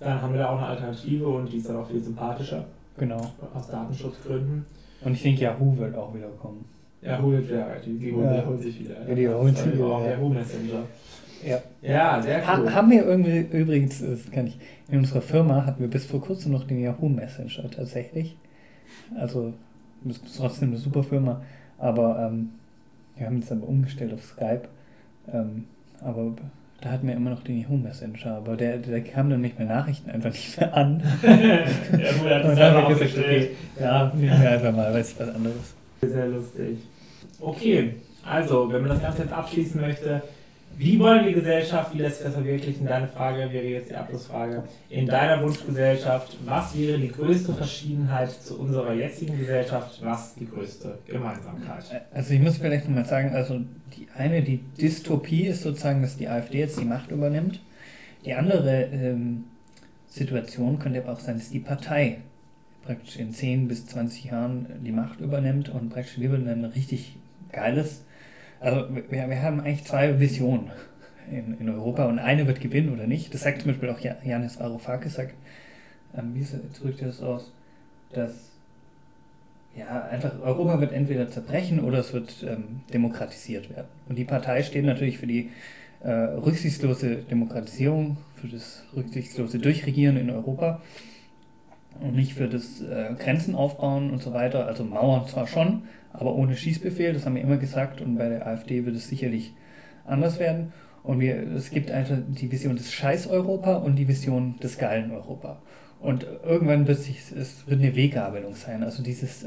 dann haben wir da auch eine Alternative, und die ist dann auch viel sympathischer. Genau. Aus Datenschutzgründen. Und ich denke, Yahoo wird auch wieder kommen. Yahoo wird wieder, die holen sich wieder. Ja, die holen sich wieder. Yahoo Messenger. Ja, sehr cool. Haben wir irgendwie, übrigens, das kann ich, in unserer Firma hatten wir bis vor kurzem noch den Yahoo Messenger tatsächlich. Also, das ist trotzdem eine super Firma, aber wir haben jetzt aber umgestellt auf Skype. Aber da hatten wir immer noch den Yahoo Messenger, aber der kam dann nicht mehr Nachrichten einfach nicht mehr an. Ja, gut, und dann haben wir gesagt, okay, ja, nehmen wir einfach mal, weil es was anderes. Sehr lustig. Okay, also, wenn man das Ganze jetzt abschließen möchte, wie wollen wir Gesellschaft, wie lässt sich das verwirklichen? Deine Frage wäre jetzt die Abschlussfrage. In deiner Wunschgesellschaft, was wäre die größte Verschiedenheit zu unserer jetzigen Gesellschaft? Was die größte Gemeinsamkeit? Also ich muss vielleicht nochmal sagen, also die Dystopie ist sozusagen, dass die AfD jetzt die Macht übernimmt. Die andere Situation könnte aber auch sein, dass die Partei praktisch in 10 bis 20 Jahren die Macht übernimmt, und praktisch wir würden dann richtig geiles... Also wir haben eigentlich 2 Visionen in Europa, und eine wird gewinnen oder nicht. Das sagt zum Beispiel auch Yannis Varoufakis, sagt, wie drückt er das aus, dass einfach Europa wird entweder zerbrechen oder es wird demokratisiert werden. Und die Partei steht natürlich für die rücksichtslose Demokratisierung, für das rücksichtslose Durchregieren in Europa und nicht für das Grenzen aufbauen und so weiter. Also Mauern zwar schon, aber ohne Schießbefehl, das haben wir immer gesagt, und bei der AfD wird es sicherlich anders werden. Und es gibt einfach die Vision des Scheiß-Europa und die Vision des geilen Europa. Und irgendwann wird eine Weggabelung sein. Also dieses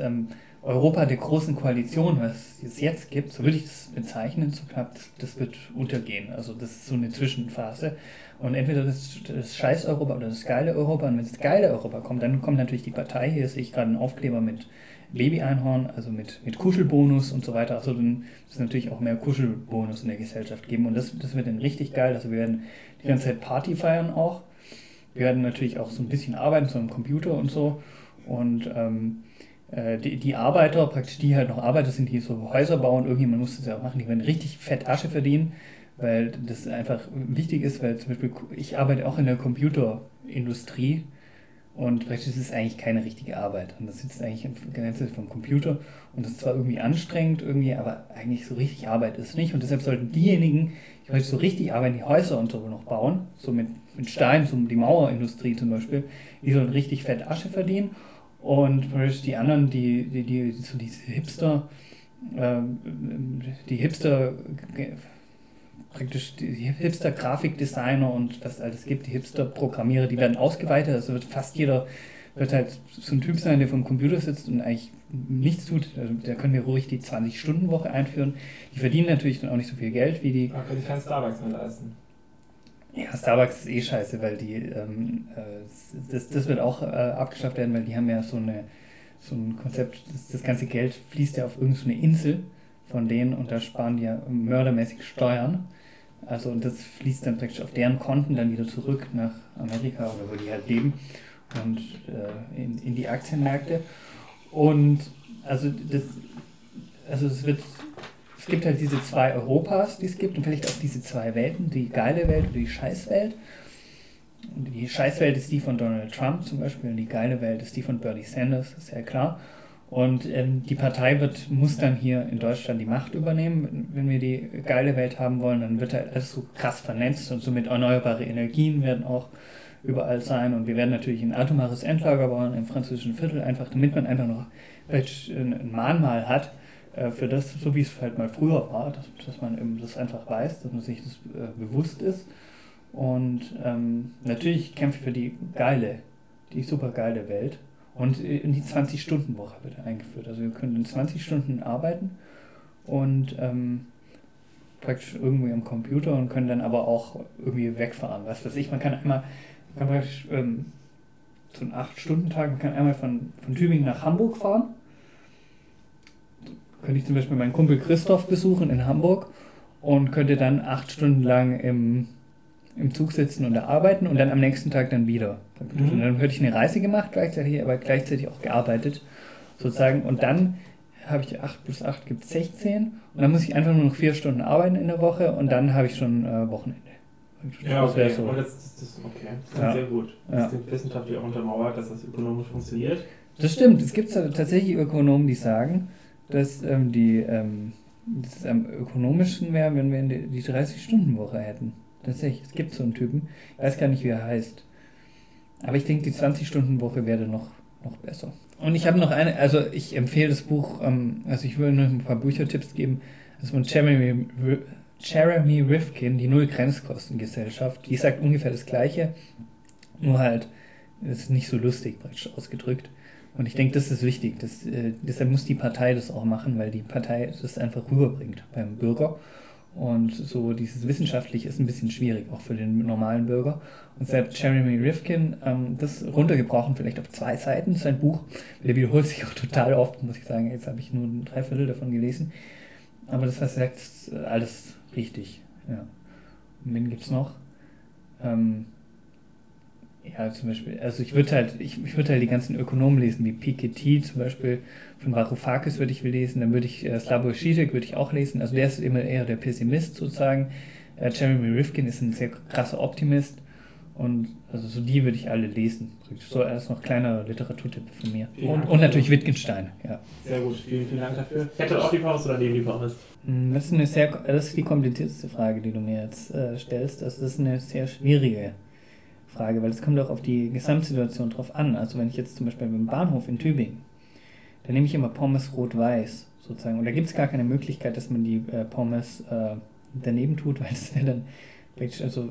Europa der großen Koalition, was es jetzt gibt, so würde ich das bezeichnen, so knapp, das wird untergehen. Also das ist so eine Zwischenphase. Und entweder das Scheiß-Europa oder das geile Europa. Und wenn das geile Europa kommt, dann kommt natürlich die Partei. Hier sehe ich gerade einen Aufkleber mit Baby-Einhorn, also mit Kuschelbonus und so weiter. Also dann wird es natürlich auch mehr Kuschelbonus in der Gesellschaft geben. Und das wird dann richtig geil. Also wir werden die ganze Zeit Party feiern auch. Wir werden natürlich auch so ein bisschen arbeiten, so am Computer und so. Und die Arbeiter, praktisch die halt noch Arbeiter sind, die so Häuser bauen, irgendjemand muss das ja auch machen, die werden richtig fett Asche verdienen. weil das einfach wichtig ist, weil zum Beispiel ich arbeite auch in der Computerindustrie und praktisch ist es eigentlich keine richtige Arbeit und das sitzt eigentlich ganze vom Computer und das ist zwar irgendwie anstrengend irgendwie, aber eigentlich so richtig Arbeit ist nicht und deshalb sollten diejenigen, die heute so richtig arbeiten, die Häuser und so noch bauen, so mit Stein, so die Mauerindustrie zum Beispiel, die sollen richtig fett Asche verdienen und praktisch die anderen, die so diese Hipster, die Hipster-Grafikdesigner und was alles gibt, die Hipster-Programmierer, die werden ausgeweitet, also wird fast jeder wird halt so ein Typ sein, der vom Computer sitzt und eigentlich nichts tut, also da können wir ruhig die 20-Stunden-Woche einführen, die verdienen natürlich dann auch nicht so viel Geld wie die... Man kann sich keinen Starbucks mehr leisten. Ja, Starbucks ist eh scheiße, weil die, das wird auch abgeschafft werden, weil die haben ja so ein Konzept, das ganze Geld fließt ja auf irgendeine Insel von denen und da sparen die ja mördermäßig Steuern. Also und das fließt dann praktisch auf deren Konten dann wieder zurück nach Amerika oder wo die halt leben und in die Aktienmärkte. Und es gibt halt diese zwei Europas, die es gibt und vielleicht auch diese zwei Welten, die geile Welt und die Scheißwelt. Und die Scheißwelt ist die von Donald Trump zum Beispiel und die geile Welt ist die von Bernie Sanders, ist ja klar. Und die Partei muss dann hier in Deutschland die Macht übernehmen. Wenn wir die geile Welt haben wollen, dann wird halt alles so krass vernetzt und somit erneuerbare Energien werden auch überall sein. Und wir werden natürlich ein atomares Endlager bauen im französischen Viertel, einfach damit man einfach noch ein Mahnmal hat für das, so wie es halt mal früher war, dass man eben das einfach weiß, dass man sich das bewusst ist. Und natürlich kämpfe ich für die super geile Welt. Und in die 20-Stunden-Woche wird eingeführt. Also wir können in 20 Stunden arbeiten und praktisch irgendwie am Computer und können dann aber auch irgendwie wegfahren. Was weiß ich, man kann praktisch so einen 8-Stunden-Tag, man kann einmal von Tübingen nach Hamburg fahren. Könnte ich zum Beispiel meinen Kumpel Christoph besuchen in Hamburg und könnte dann 8 Stunden lang im Zug sitzen und da arbeiten und dann am nächsten Tag dann wieder. Und dann hätte ich eine Reise gemacht, gleichzeitig, aber gleichzeitig auch gearbeitet, sozusagen. Und dann habe ich 8 plus 8 gibt 16 und dann muss ich einfach nur noch 4 Stunden arbeiten in der Woche und dann habe ich schon Wochenende. Ja, okay. Das wäre so. Das okay. Das klingt sehr gut. Das ist wissenschaftlich auch untermauert, dass das ökonomisch funktioniert. Das stimmt. Es gibt tatsächlich Ökonomen, die sagen, dass das am ökonomischsten wäre, wenn wir die 30-Stunden-Woche hätten. Tatsächlich, es gibt so einen Typen, ich weiß gar nicht, wie er heißt. Aber ich denke, die 20-Stunden-Woche wäre noch besser. Und ich habe noch ich empfehle das Buch, ich will nur ein paar Büchertipps geben, das ist von Jeremy Rifkin, die Null-Grenzkosten-Gesellschaft. Die sagt ungefähr das Gleiche, nur halt, es ist nicht so lustig praktisch ausgedrückt. Und ich denke, das ist wichtig, deshalb muss die Partei das auch machen, weil die Partei das einfach rüberbringt beim Bürger. Und so dieses Wissenschaftliche ist ein bisschen schwierig, auch für den normalen Bürger. Und selbst Jeremy Rifkin, das runtergebrochen vielleicht auf 2 Seiten, sein Buch, der wiederholt sich auch total oft, muss ich sagen, jetzt habe ich nur 3/4 davon gelesen. Aber das heißt, ist alles richtig. Ja. Und wen gibt es noch? Zum Beispiel, also ich würde halt die ganzen Ökonomen lesen, wie Piketty zum Beispiel, von Varoufakis würde ich lesen, dann würde ich Slavoj Žižek würde ich auch lesen, also der ist immer eher der Pessimist sozusagen, Jeremy Rifkin ist ein sehr krasser Optimist und also so die würde ich alle lesen, so als noch kleiner Literaturtipp von mir und natürlich Wittgenstein, ja. Sehr gut, vielen Dank dafür. Hätte auch die Pommes oder neben die Pommes? Das ist die komplizierteste Frage, die du mir jetzt stellst, das ist eine sehr schwierige Frage, weil es kommt auch auf die Gesamtsituation drauf an. Also wenn ich jetzt zum Beispiel beim Bahnhof in Tübingen, da nehme ich immer Pommes rot-weiß sozusagen und da gibt es gar keine Möglichkeit, dass man die Pommes daneben tut, weil das wäre dann praktisch, also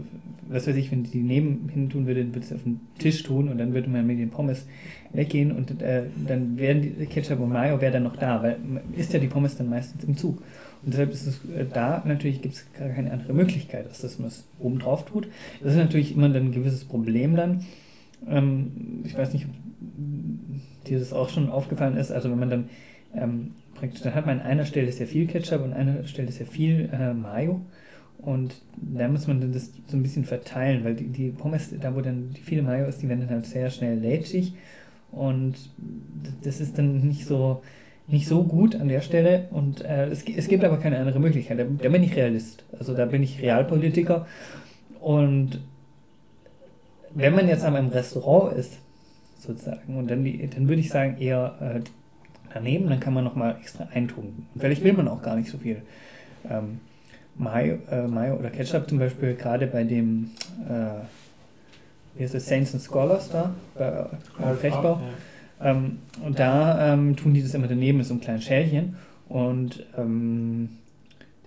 was weiß ich, wenn die nebenhin tun würde, dann würde es auf den Tisch tun und dann würde man mit den Pommes weggehen und dann wären die Ketchup und Mayo wäre dann noch da, weil man isst ja die Pommes dann meistens im Zug. Und deshalb ist es da, natürlich gibt es gar keine andere Möglichkeit, als dass man es oben drauf tut. Das ist natürlich immer dann ein gewisses Problem dann. Ich weiß nicht, ob dir das auch schon aufgefallen ist. Also wenn man dann praktisch, dann hat man an einer Stelle sehr viel Ketchup und an einer Stelle sehr viel Mayo. Und da muss man dann das so ein bisschen verteilen, weil die Pommes, da wo dann die viele Mayo ist, die werden dann halt sehr schnell lätschig. Und das ist dann nicht so... nicht so gut an der Stelle und es gibt aber keine andere Möglichkeit. Da bin ich Realist, also da bin ich Realpolitiker. Und wenn man jetzt an einem Restaurant ist, sozusagen, und dann würde ich sagen eher daneben, dann kann man nochmal extra eintunken. Und vielleicht will man auch gar nicht so viel Mayo oder Ketchup zum Beispiel, gerade bei dem wie heißt das, Saints and Scholars da, bei Paul Rechbau. Ja. Und da tun die das immer daneben mit so einem kleinen Schälchen. Und dann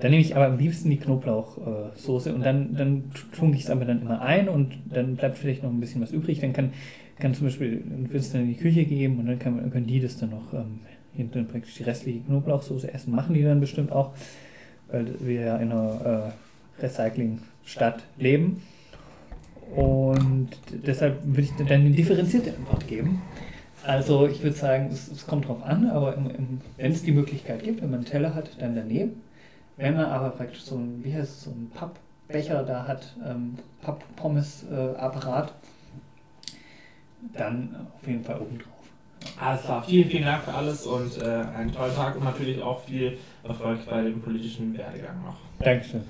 nehme ich aber am liebsten die Knoblauchsoße und dann tunke ich es aber dann immer ein und dann bleibt vielleicht noch ein bisschen was übrig. Dann kann zum Beispiel, wird es dann in die Küche gegeben und dann können die das dann noch hinten praktisch die restliche Knoblauchsoße essen. Machen die dann bestimmt auch, weil wir ja in einer Recycling-Stadt leben. Und deshalb würde ich dann eine differenzierte Antwort geben. Also ich würde sagen, es kommt drauf an, aber wenn es die Möglichkeit gibt, wenn man einen Teller hat, dann daneben. Wenn man aber praktisch so ein, wie heißt es, so ein Pappbecher da hat, Papp-Pommes-Apparat, dann auf jeden Fall oben drauf. Alles klar, vielen, vielen Dank für alles und einen tollen Tag und natürlich auch viel Erfolg bei dem politischen Werdegang noch. Dankeschön.